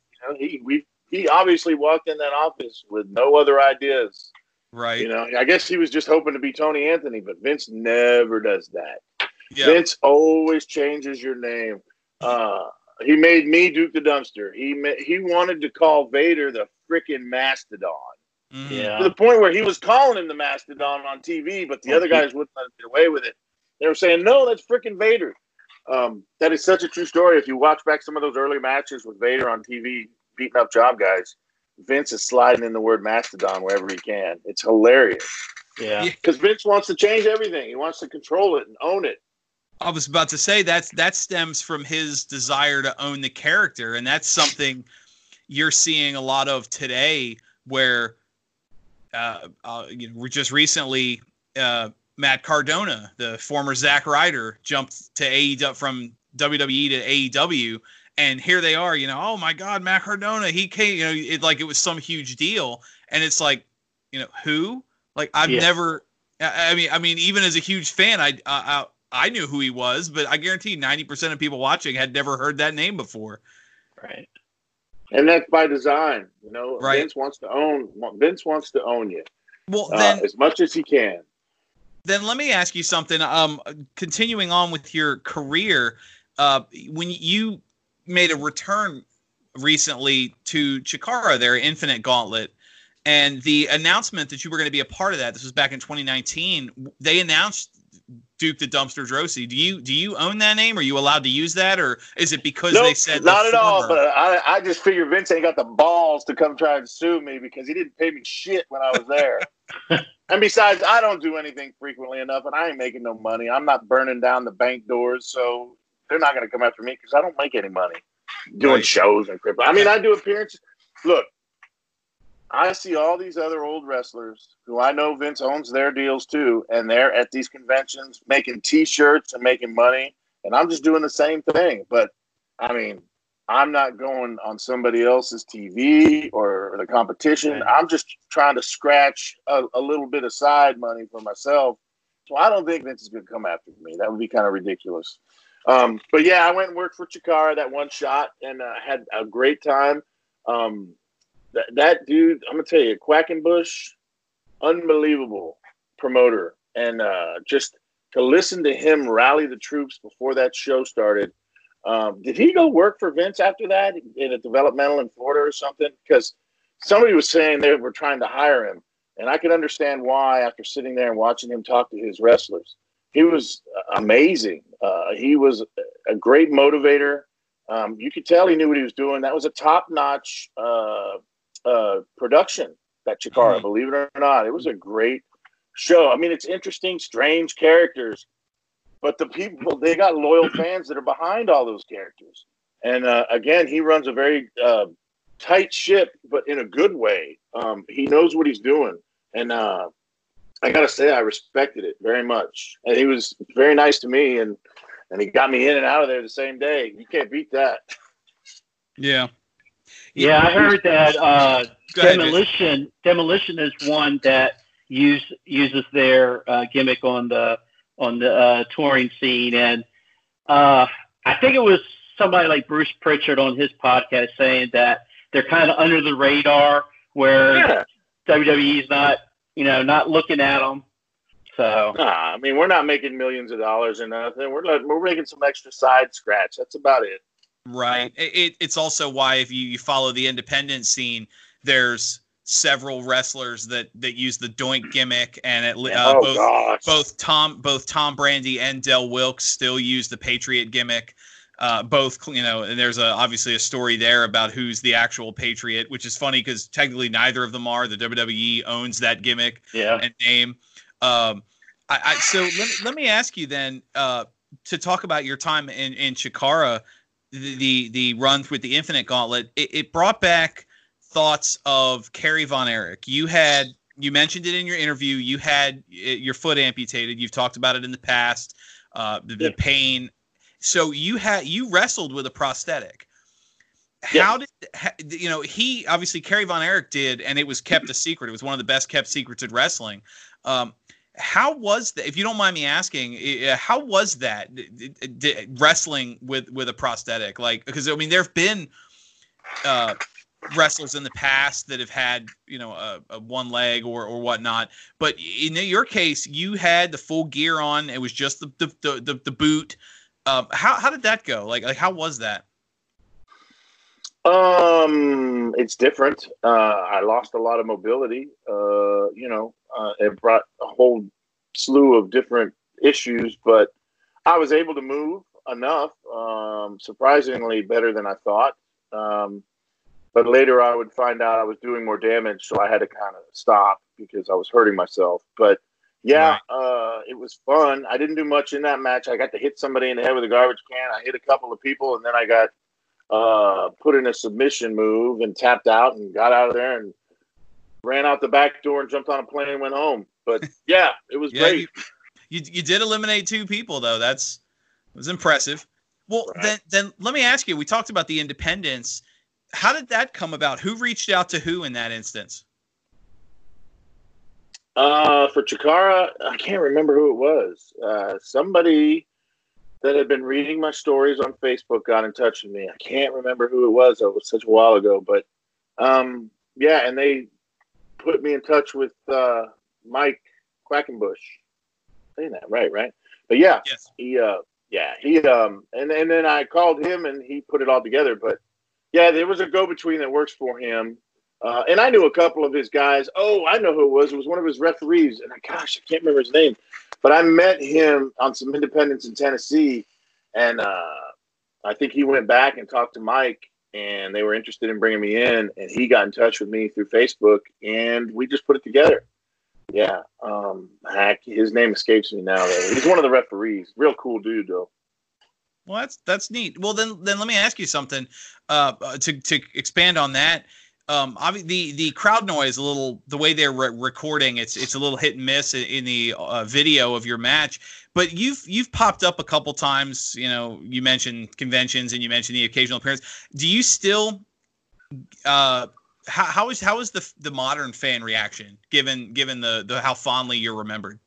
He obviously walked in that office with no other ideas. Right. I guess he was just hoping to be Tony Anthony, but Vince never does that. Yeah. Vince always changes your name. He made me Duke the Dumpster. He wanted to call Vader the freaking Mastodon. Mm-hmm. Yeah. To the point where he was calling him the Mastodon on TV, but the other guys wouldn't let him get away with it. They were saying, no, that's freaking Vader. That is such a true story. If you watch back some of those early matches with Vader on TV beating up job guys, Vince is sliding in the word Mastodon wherever he can. It's hilarious. Yeah. Because Vince wants to change everything. He wants to control it and own it. I was about to say that stems from his desire to own the character. And that's something you're seeing a lot of today where just recently Matt Cardona, the former Zack Ryder, jumped to AEW from WWE to AEW. And here they are, oh, my God, Matt Cardona, he came, it was some huge deal. And it's like, who? Like, I've never, I mean, even as a huge fan, I knew who he was, but I guarantee 90% of people watching had never heard that name before. Right. And that's by design, right. Vince wants to own you. Well, then, as much as he can. Then let me ask you something. Continuing on with your career, when you made a return recently to Chikara, their Infinite Gauntlet, and the announcement that you were going to be a part of that. This was back in 2019. They announced Duke the Dumpster Droese. Do you own that name? Are you allowed to use that, or is it because they said not at all? But I just figure Vince ain't got the balls to come try and sue me because he didn't pay me shit when I was there. And besides, I don't do anything frequently enough, and I ain't making no money. I'm not burning down the bank doors, so they're not going to come after me because I don't make any money doing shows and crap. I mean, I do appearances. Look, I see all these other old wrestlers who I know Vince owns their deals too, and they're at these conventions making T-shirts and making money, and I'm just doing the same thing. But, I mean, I'm not going on somebody else's TV or the competition. I'm just trying to scratch a little bit of side money for myself. So I don't think Vince is going to come after me. That would be kind of ridiculous. But, yeah, I went and worked for Chikara that one shot and had a great time. That dude, I'm going to tell you, Quackenbush, unbelievable promoter. And just to listen to him rally the troops before that show started. Did he go work for Vince after that in a developmental in Florida or something? Because somebody was saying they were trying to hire him. And I could understand why after sitting there and watching him talk to his wrestlers. He was amazing. He was a great motivator. You could tell he knew what he was doing. That was a top-notch production, that Chikara, believe it or not. It was a great show. I mean, it's interesting, strange characters. But the people, they got loyal fans that are behind all those characters. And, again, he runs a very tight ship, but in a good way. He knows what he's doing. And I got to say, I respected it very much. And he was very nice to me, and he got me in and out of there the same day. You can't beat that. Yeah. Yeah, I heard that Demolition is one that uses their gimmick on the touring scene, and I think it was somebody like Bruce Pritchard on his podcast saying that they're kind of under the radar, where WWE's not not looking at them. So I mean, we're not making millions of dollars or nothing. We're making some extra side scratch. That's about it. Right. It's also why if you follow the independent scene, there's several wrestlers that use the doink gimmick, and both Tom Brandy and Del Wilkes still use the Patriot gimmick. And there's obviously a story there about who's the actual Patriot, which is funny because technically neither of them are. The WWE owns that gimmick and name. So let me ask you then to talk about your time in Chikara, the run with the Infinite Gauntlet. It brought back thoughts of Kerry Von Erich. You mentioned it in your interview. You had your foot amputated. You've talked about it in the past, the pain. So you wrestled with a prosthetic. How did he obviously Kerry Von Erich did, and it was kept a secret. It was one of the best kept secrets in wrestling. How was that? If you don't mind me asking, how was that wrestling with a prosthetic? Like, because I mean, there've been, wrestlers in the past that have had a one leg or whatnot, but in your case you had the full gear on. It was just the boot. How did that go? Like how was that? It's different. I lost a lot of mobility. It brought a whole slew of different issues, but I was able to move enough, surprisingly better than I thought. But later I would find out I was doing more damage, so I had to kind of stop because I was hurting myself. But yeah, it was fun. I didn't do much in that match. I got to hit somebody in the head with a garbage can. I hit a couple of people, and then I got put in a submission move and tapped out and got out of there and ran out the back door and jumped on a plane and went home. But yeah, it was great. You did eliminate two people, though. It was impressive. Well, right. Then let me ask you, we talked about the independence. How did that come about? Who reached out to who in that instance? For Chikara, I can't remember who it was. Somebody that had been reading my stories on Facebook got in touch with me. I can't remember who it was. It was such a while ago. But, yeah, and they put me in touch with Mike Quackenbush. Saying that right? But, yeah, yes. And then I called him and he put it all together. But yeah, there was a go-between that works for him. And I knew a couple of his guys. Oh, I know who it was. It was one of his referees. And I can't remember his name. But I met him on some independents in Tennessee. And I think he went back and talked to Mike. And they were interested in bringing me in. And he got in touch with me through Facebook. And we just put it together. Yeah. His name escapes me now, though. He's one of the referees. Real cool dude, though. Well, that's neat. Well, then let me ask you something to expand on that. The crowd noise, the way they're recording, it's a little hit and miss in the video of your match. But you've popped up a couple times. You know, you mentioned conventions and you mentioned the occasional appearance. Do you still? How is the modern fan reaction given the how fondly you're remembered?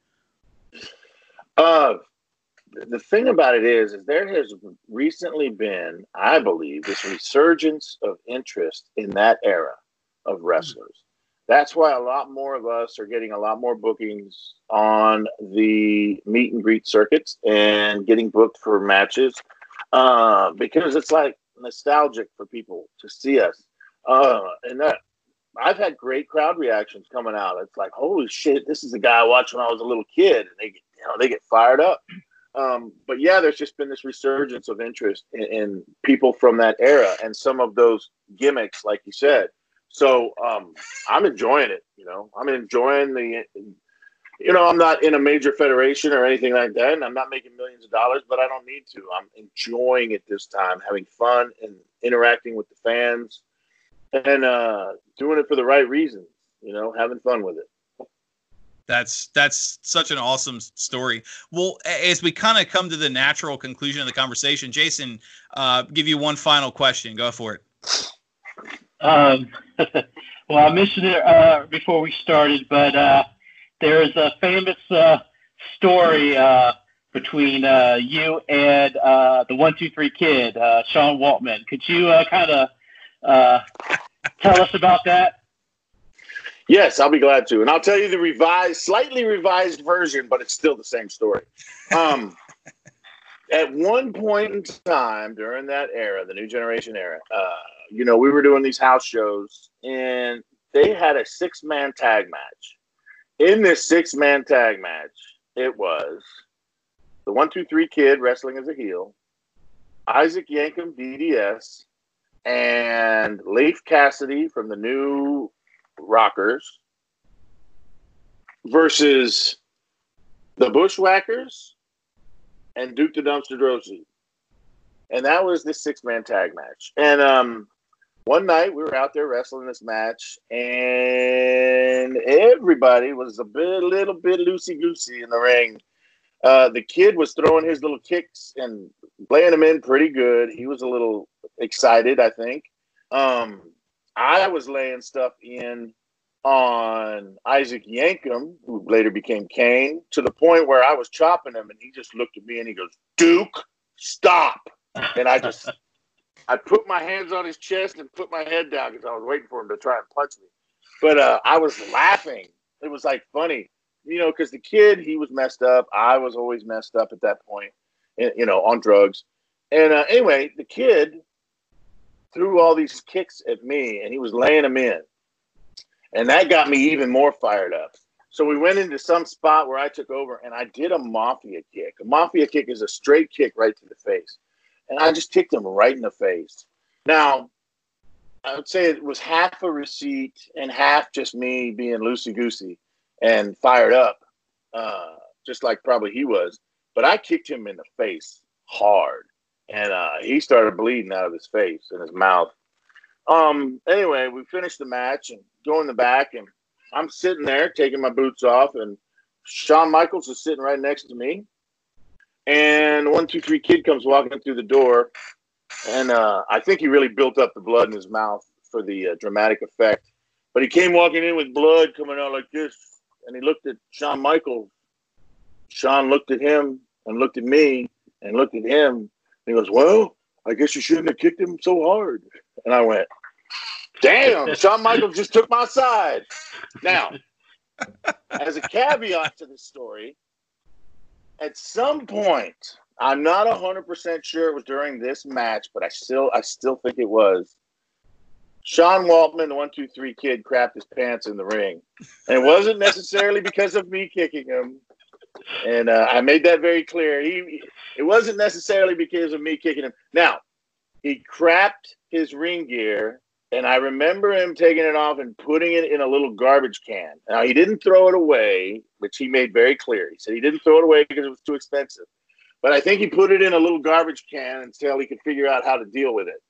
The thing about it is there has recently been, I believe, this resurgence of interest in that era of wrestlers. That's why a lot more of us are getting a lot more bookings on the meet and greet circuits and getting booked for matches because it's like nostalgic for people to see us. I've had great crowd reactions coming out. It's like, holy shit, this is a guy I watched when I was a little kid. And they get fired up. But yeah, there's just been this resurgence of interest in people from that era and some of those gimmicks, like you said. So I'm enjoying it. You know, I'm enjoying I'm not in a major federation or anything like that, and I'm not making millions of dollars, but I don't need to. I'm enjoying it this time, having fun and interacting with the fans and doing it for the right reasons, you know, having fun with it. That's such an awesome story. Well, as we kind of come to the natural conclusion of the conversation, Jason, give you one final question. Go for it. Well, I mentioned it before we started, but there is a famous story between you and the 123 Kid, Sean Waltman. Could you kind of tell us about that? Yes, I'll be glad to. And I'll tell you the slightly revised version, but it's still the same story. At one point in time during that era, the New Generation era, you know, we were doing these house shows, and they had a six-man tag match. In this six-man tag match, it was the 123 Kid wrestling as a heel, Isaac Yankem DDS, and Leif Cassidy from the New Rockers versus the Bushwhackers and Duke the Dumpster Droese. And that was the six-man tag match. And one night we were out there wrestling this match, and everybody was a little bit loosey-goosey in the ring. The Kid was throwing his little kicks and laying them in pretty good. He was a little excited, I think. I was laying stuff in on Isaac Yankem, who later became Kane, to the point where I was chopping him, and he just looked at me and he goes, "Duke, stop!" And I put my hands on his chest and put my head down because I was waiting for him to try and punch me. But I was laughing. It was like funny, you know, because the Kid, he was messed up. I was always messed up at that point, you know, on drugs. And anyway, the Kid threw all these kicks at me, and he was laying them in. And that got me even more fired up. So we went into some spot where I took over, and I did a mafia kick. A mafia kick is a straight kick right to the face. And I just kicked him right in the face. Now, I would say it was half a receipt and half just me being loosey-goosey and fired up, just like probably he was. But I kicked him in the face hard, and he started bleeding out of his face and his mouth. Anyway, we finished the match and go in the back, and I'm sitting there taking my boots off, and Shawn Michaels is sitting right next to me. And 1-2-3 kid comes walking through the door, and I think he really built up the blood in his mouth for the dramatic effect. But he came walking in with blood coming out like this, and he looked at Shawn Michaels. Shawn looked at him and looked at me and looked at him, and he goes, "Well, I guess you shouldn't have kicked him so hard." And I went, "Damn, Shawn Michaels just took my side." Now, as a caveat to this story, at some point, I'm not 100% sure it was during this match, but I still think it was. Sean Waltman, the 1-2-3 kid, crapped his pants in the ring. And it wasn't necessarily because of me kicking him. And I made that very clear. It wasn't necessarily because of me kicking him. Now, he crapped his ring gear, and I remember him taking it off and putting it in a little garbage can. Now, he didn't throw it away, which he made very clear. He said he didn't throw it away because it was too expensive. But I think he put it in a little garbage can until he could figure out how to deal with it.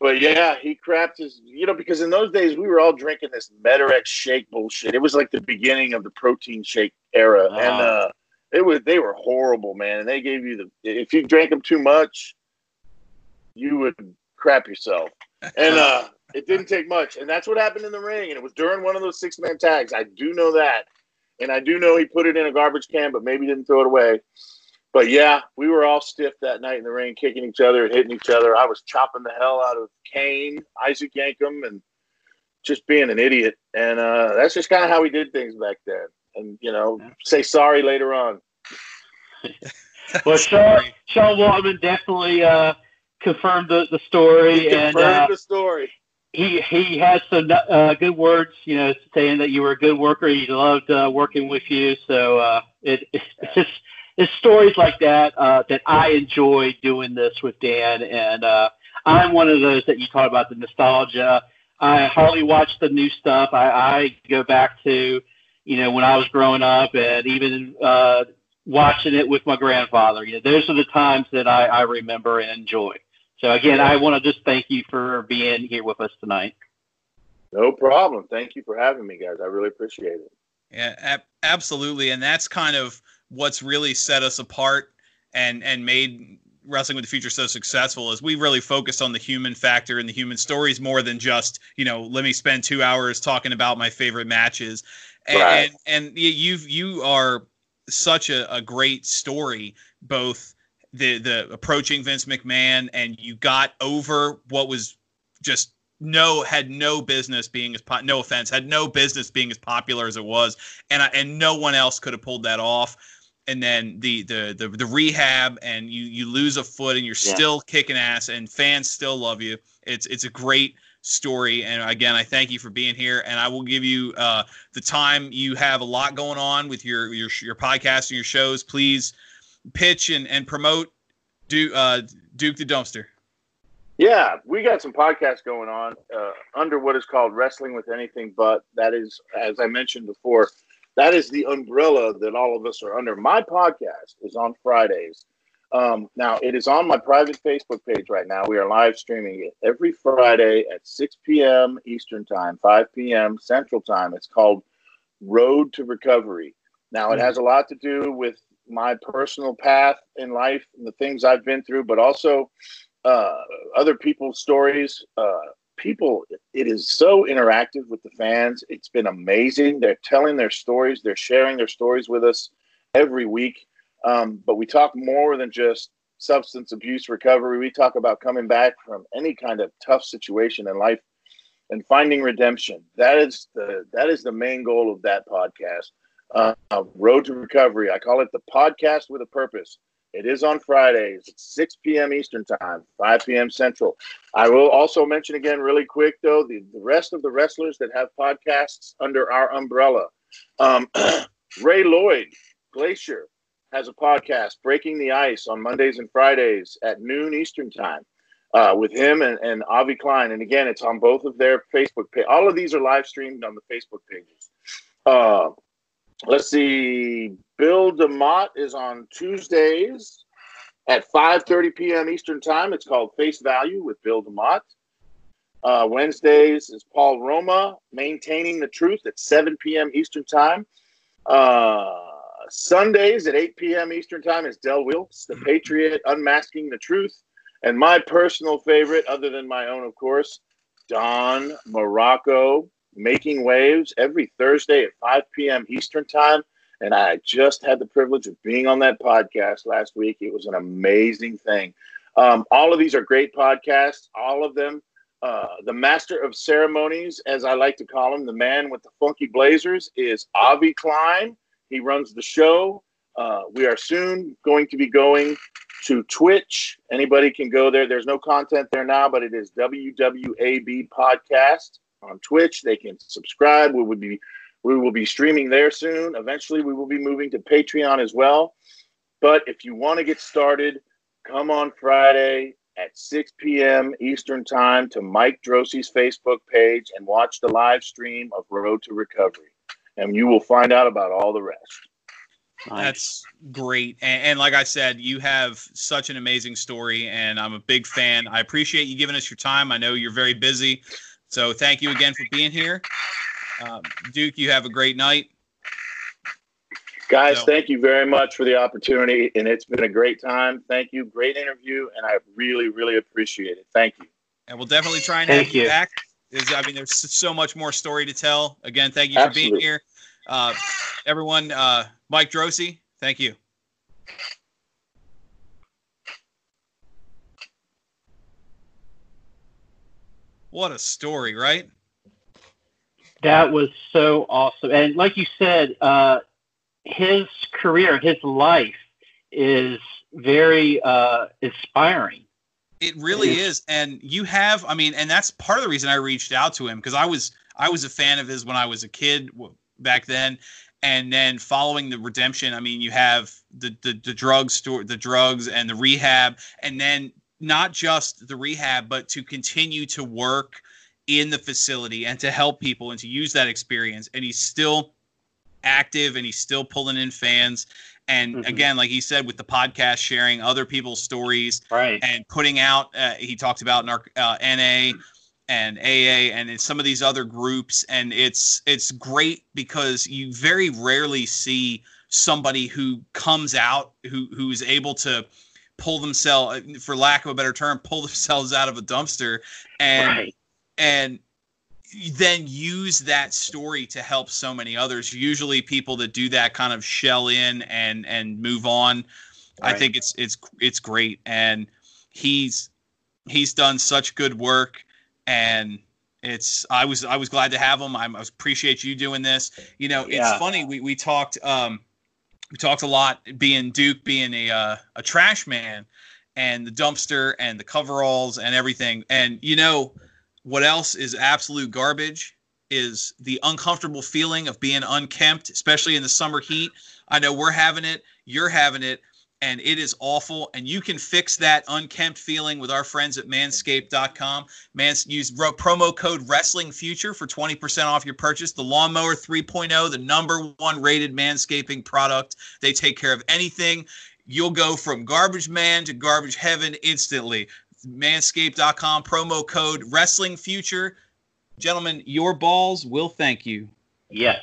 But, yeah, he crapped his – you know, because in those days we were all drinking this Medirec shake bullshit. It was like the beginning of the protein shake era. Wow. And they were horrible, man. And they gave you the – if you drank them too much, you would crap yourself. And it didn't take much. And that's what happened in the ring. And it was during one of those six-man tags. I do know that. And I do know he put it in a garbage can but maybe didn't throw it away. But, yeah, we were all stiff that night in the ring, kicking each other and hitting each other. I was chopping the hell out of Kane, Isaac Yankem, and just being an idiot. And that's just kind of how we did things back then. And, you know, say sorry later on. Well, Shawn Waltman definitely confirmed the story. Confirmed the story. He had some good words, you know, saying that you were a good worker. He loved working with you. So it's just... It's stories like that that I enjoy doing this with Dan, and I'm one of those that you talk about, the nostalgia. I hardly watch the new stuff. I go back to, you know, when I was growing up and even watching it with my grandfather. You know, those are the times that I remember and enjoy. So, again, I want to just thank you for being here with us tonight. No problem. Thank you for having me, guys. I really appreciate it. Yeah, absolutely, and that's kind of – what's really set us apart and made Wrestling with the Future so successful is we really focused on the human factor and the human stories more than just, you know, let me spend 2 hours talking about my favorite matches. And right. and you are such a great story, both the approaching Vince McMahon, and you got over what was just had no business being as popular as it was, and no one else could have pulled that off. And then the rehab, and you lose a foot, and you're still kicking ass, and fans still love you. It's a great story, and again, I thank you for being here. And I will give you the time. You have a lot going on with your podcast and your shows. Please pitch and promote Duke the Dumpster. Yeah, we got some podcasts going on under what is called Wrestling with Anything But. That is, as I mentioned before, that is the umbrella that all of us are under. My podcast is on Fridays. Now, it is on my private Facebook page right now. We are live streaming it every Friday at 6 p.m. Eastern Time, 5 p.m. Central Time. It's called Road to Recovery. Now, it has a lot to do with my personal path in life and the things I've been through, but also other people's stories. It is so interactive with the fans. It's been amazing. They're telling their stories. They're sharing their stories with us every week. But we talk more than just substance abuse recovery. We talk about coming back from any kind of tough situation in life and finding redemption. That is the main goal of that podcast, Road to Recovery. I call it the podcast with a purpose. It is on Fridays at 6 p.m. Eastern Time, 5 p.m. Central. I will also mention again really quick, though, the rest of the wrestlers that have podcasts under our umbrella. Ray Lloyd Glacier has a podcast, Breaking the Ice, on Mondays and Fridays at noon Eastern Time. with him and Avi Klein. And again, it's on both of their Facebook page. All of these are live streamed on the Facebook pages. Let's see. Bill DeMott is on Tuesdays at 5:30 p.m. Eastern Time. It's called Face Value with Bill DeMott. Wednesdays is Paul Roma, Maintaining the Truth at 7 p.m. Eastern Time. Sundays at 8 p.m. Eastern Time is Del Wilkes, The Patriot, Unmasking the Truth. And my personal favorite, other than my own, of course, Don Morocco, Making Waves, every Thursday at 5 p.m. Eastern Time. And I just had the privilege of being on that podcast last week. It was an amazing thing. All of these are great podcasts, all of them. The master of ceremonies, as I like to call him, the man with the funky blazers, is Avi Klein. He runs the show. We are soon going to be going to Twitch. Anybody can go there. There's no content there now, but it is WWAB Podcast on Twitch. They can subscribe. We will be streaming there soon. Eventually, we will be moving to Patreon as well. But if you want to get started, come on Friday at 6 p.m. Eastern Time to Mike Droese's Facebook page and watch the live stream of Road to Recovery. And you will find out about all the rest. Nice. That's great. And like I said, you have such an amazing story, and I'm a big fan. I appreciate you giving us your time. I know you're very busy. So thank you again for being here. Duke, you have a great night. Guys, thank you very much for the opportunity, and it's been a great time. Thank you. Great interview, and I really, really appreciate it. Thank you. And we'll definitely try and have you back. I mean, there's so much more story to tell. Again, thank you for being here. Everyone, Mike Droese, thank you. What a story, right? That was so awesome. And like you said, his career, his life is very inspiring. It really is. And you have, I mean, and that's part of the reason I reached out to him, because I was a fan of his when I was a kid back then. And then following the redemption, I mean, you have the drug store, the drugs and the rehab, and then not just the rehab, but to continue to work in the facility and to help people and to use that experience. And he's still active and he's still pulling in fans, and again, like he said, with the podcast, sharing other people's stories, right, and putting out he talked about NA and AA and in some of these other groups. And it's great because you very rarely see somebody who comes out who is able to pull themselves, for lack of a better term, pull themselves out of a dumpster and then use that story to help so many others. Usually people that do that kind of shell in and move on. Right. I think it's great. And he's done such good work, and I was glad to have him. I appreciate you doing this. You know, it's funny. We talked a lot, being Duke, being a trash man and the dumpster and the coveralls and everything. And, you know, what else is absolute garbage is the uncomfortable feeling of being unkempt, especially in the summer heat. I know we're having it, you're having it, and it is awful. And you can fix that unkempt feeling with our friends at manscaped.com. Use promo code WrestlingFuture for 20% off your purchase. The Lawnmower 3.0, the #1 rated manscaping product. They take care of anything. You'll go from garbage man to garbage heaven instantly. Manscaped.com, promo code WrestlingFuture. Gentlemen, your balls will thank you. Yes.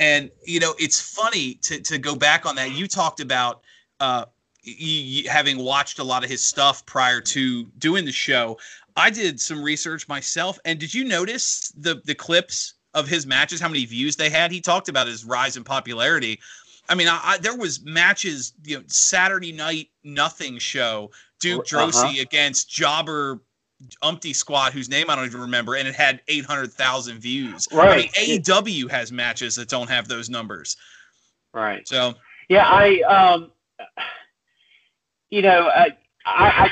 And, you know, it's funny to go back on that. You talked about having watched a lot of his stuff prior to doing the show. I did some research myself. And did you notice the clips of his matches, how many views they had? He talked about his rise in popularity. I mean, there was matches, you know, Saturday Night Nothing show, Duke Droese against Jobber Umpty Squad, whose name I don't even remember, and it had 800,000 views. Right. I mean, AEW has matches that don't have those numbers. Right. So yeah, I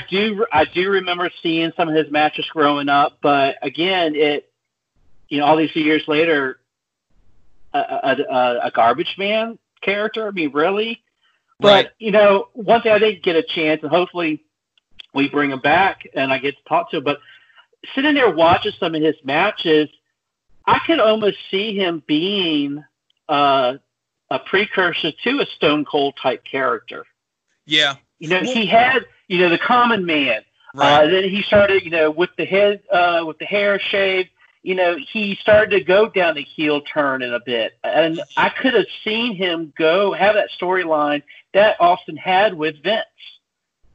do remember seeing some of his matches growing up, but again, all these years later, a garbage man character. I mean, really? But, you know, one thing I didn't get a chance, and hopefully we bring him back and I get to talk to him. But sitting there watching some of his matches, I could almost see him being a precursor to a Stone Cold type character. Yeah. You know, he had, you know, the common man. Right. Then he started, you know, with the hair shaved, you know, he started to go down the heel turn in a bit. And I could have seen him go have that storyline that Austin had with Vince.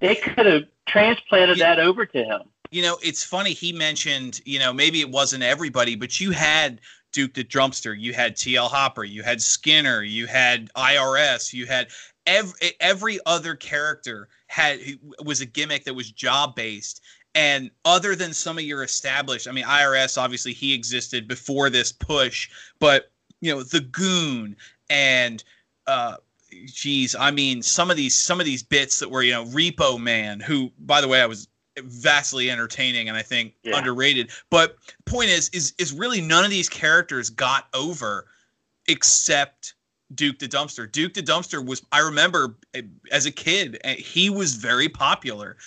They could have transplanted that over to him. You know, it's funny. He mentioned, you know, maybe it wasn't everybody, but you had Duke the Dumpster, you had T.L. Hopper, you had Skinner, you had IRS, you had every other character was a gimmick that was job based. And other than some of your established, I mean, IRS, obviously he existed before this push, but you know, the Goon and, I mean, some of these bits that were, you know, Repo Man, who, by the way, I was vastly entertaining and I think underrated, but point is really none of these characters got over except Duke the Dumpster. Duke the Dumpster was, I remember as a kid, he was very popular.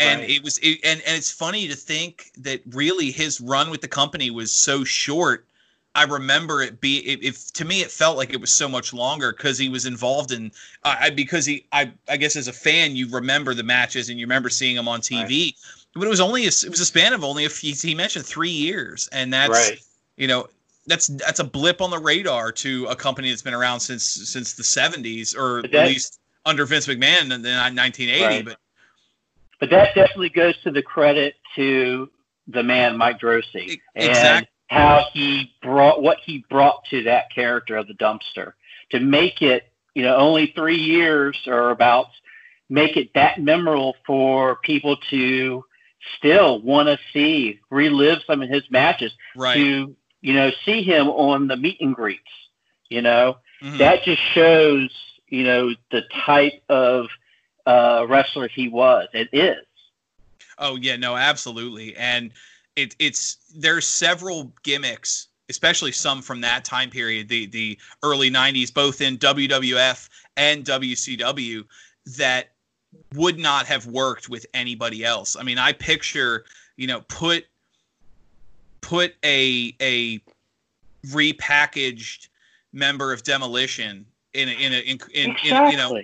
And right. And it's funny to think that really his run with the company was so short. I remember to me, it felt like it was so much longer because he was involved in, I guess as a fan, you remember the matches and you remember seeing him on TV, right. But it was a span of only a few, he mentioned 3 years. And that's, right. You know, that's a blip on the radar to a company that's been around since the '70s or at least under Vince McMahon in 1980. Right. But that definitely goes to the credit to the man, Mike Droese. Exactly. How he brought what he brought to that character of the Dumpster to make it, you know, only 3 years or about, make it that memorable for people to still want to see, relive some of his matches, right. To, you know, see him on the meet and greets, you know, mm-hmm. That just shows, you know, the type of wrestler he was. It is. Oh yeah, no, absolutely. And, there's several gimmicks, especially some from that time period, the early 90s, both in WWF and WCW, that would not have worked with anybody else. I mean, I picture, you know, put a repackaged member of Demolition in you know,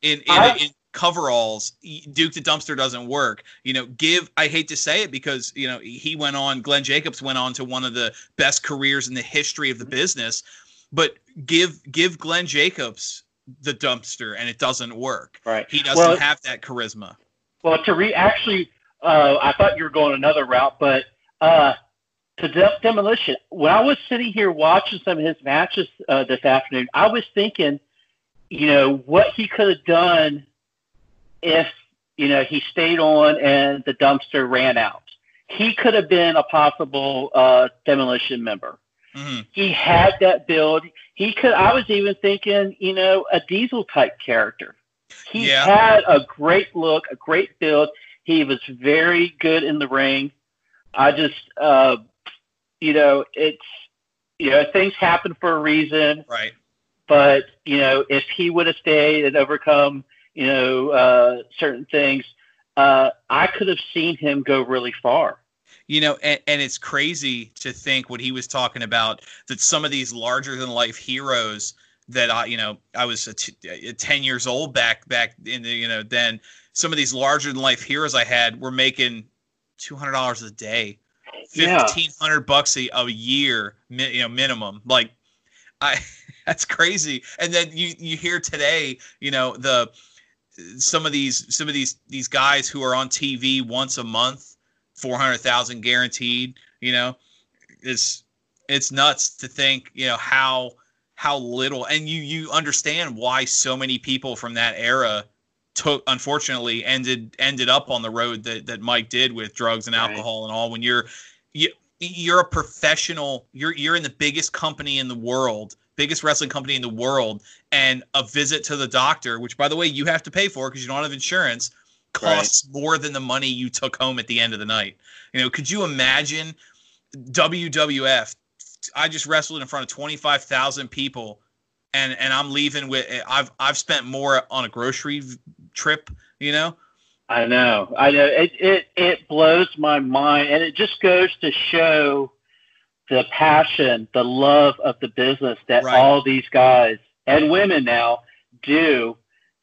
in coveralls. Duke the Dumpster doesn't work. You know, I hate to say it because, you know, Glenn Jacobs went on to one of the best careers in the history of the business, but give Glenn Jacobs the Dumpster and it doesn't work. Right. He doesn't have that charisma. Well, I thought you were going another route, but to Demolition, when I was sitting here watching some of his matches this afternoon, I was thinking, you know, what he could have done if, you know, he stayed on and the Dumpster ran out. He could have been a possible Demolition member. Mm-hmm. He had that build. I was even thinking, you know, a Diesel type character. He had a great look, a great build. He was very good in the ring. I just, you know, it's, you know, things happen for a reason. Right. But, you know, if he would have stayed and overcome, you know, certain things, I could have seen him go really far. You know, and it's crazy to think what he was talking about, that some of these larger than life heroes that I was 10 years old back in the, you know, then some of these larger than life heroes I had were making $200 a day, $1,500 a year, you know, minimum. Like that's crazy. And then you hear today, you know, some of these guys who are on TV once a month, 400,000 guaranteed. You know, it's nuts to think, you know, how little, and you understand why so many people from that era unfortunately ended up on the road that Mike did with drugs and alcohol and all. When you're a professional, you're in the biggest company in the world. Biggest wrestling company in the world, and a visit to the doctor, which, by the way, you have to pay for because you don't have insurance, costs more than the money you took home at the end of the night. You know, could you imagine WWF? I just wrestled in front of 25,000 people, and I'm leaving with I've spent more on a grocery trip, you know, I know. It blows my mind, and it just goes to show the passion, the love of the business that all these guys and women now do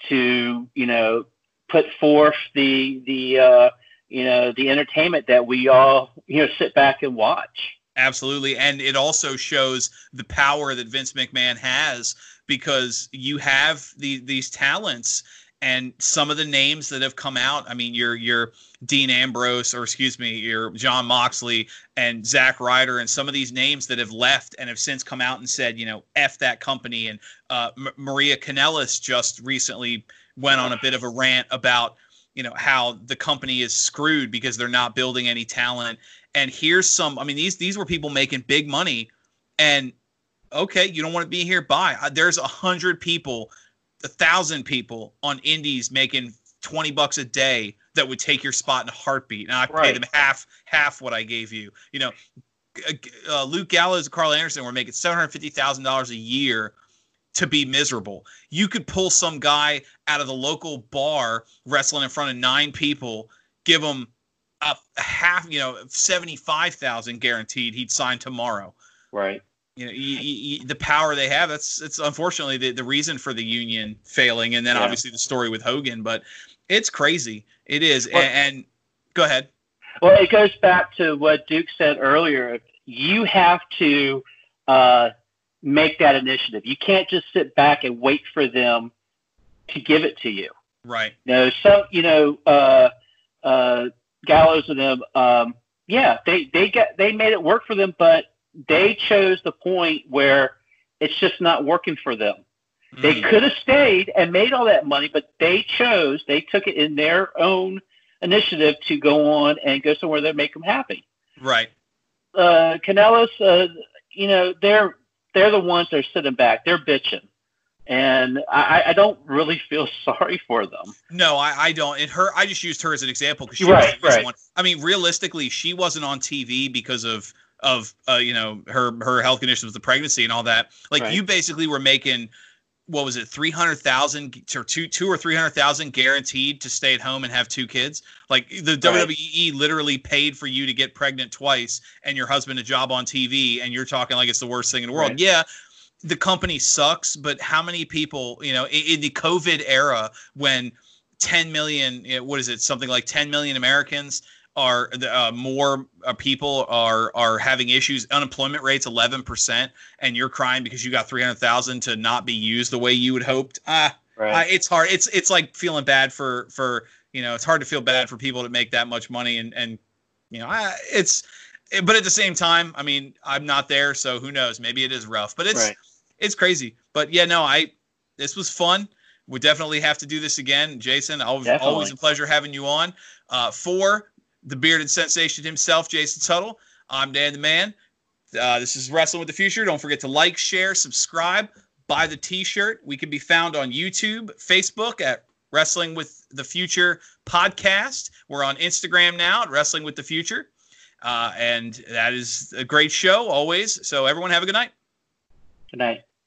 to, you know, put forth the entertainment that we all, you know, sit back and watch. Absolutely. And it also shows the power that Vince McMahon has, because you have these talents and some of the names that have come out. I mean, your Dean Ambrose, or excuse me, your John Moxley and Zack Ryder, and some of these names that have left and have since come out and said, you know, F that company. And Maria Kanellis just recently went on a bit of a rant about, you know, how the company is screwed because they're not building any talent. And here's some, I mean, these were people making big money, and okay, you don't want to be here, bye. There's 100 people, 1,000 people on indies making $20 a day that would take your spot in a heartbeat. And I paid them half what I gave you. You know, Luke Gallows and Carl Anderson were making $750,000 a year to be miserable. You could pull some guy out of the local bar wrestling in front of 9 people, give him a half, you know, 75,000 guaranteed, he'd sign tomorrow. Right. You know, the power they have, it's unfortunately the reason for the union failing. And then obviously the story with Hogan, but it's crazy. It is. Well, and go ahead. Well, it goes back to what Duke said earlier. You have to, make that initiative. You can't just sit back and wait for them to give it to you. Right. You know, Gallows and them, they made it work for them, but they chose the point where it's just not working for them. Mm. They could have stayed and made all that money, but they took it in their own initiative to go on and go somewhere that make them happy. Right. Kanellis, they're the ones that are sitting back. They're bitching. And I don't really feel sorry for them. No, I don't. And I just used her as an example because she was the one. I mean, realistically, she wasn't on TV because of her health conditions with the pregnancy and all that. Like you basically were making, what was it, 300,000 or two or 300,000 guaranteed to stay at home and have 2 kids. Like the WWE literally paid for you to get pregnant twice and your husband a job on TV, and you're talking like it's the worst thing in the world. Right. Yeah. The company sucks, but how many people, you know, in the COVID era when 10 million, what is it, something like 10 million Americans are people are having issues, unemployment rates 11%, and you're crying because you got 300,000 to not be used the way you had hoped. It's hard. It's like feeling bad for you know, it's hard to feel bad for people that make that much money, and you know, but at the same time, I mean, I'm not there, so who knows? Maybe it is rough, but it's. It's crazy. But yeah, no, this was fun. We definitely have to do this again. Jason, always a pleasure having you on. For the bearded sensation himself, Jason Tuttle, I'm Dan the Man. This is Wrestling with the Future. Don't forget to like, share, subscribe, buy the t-shirt. We can be found on YouTube, Facebook at Wrestling with the Future Podcast. We're on Instagram now at Wrestling with the Future. And that is a great show always. So everyone have a good night. Good night.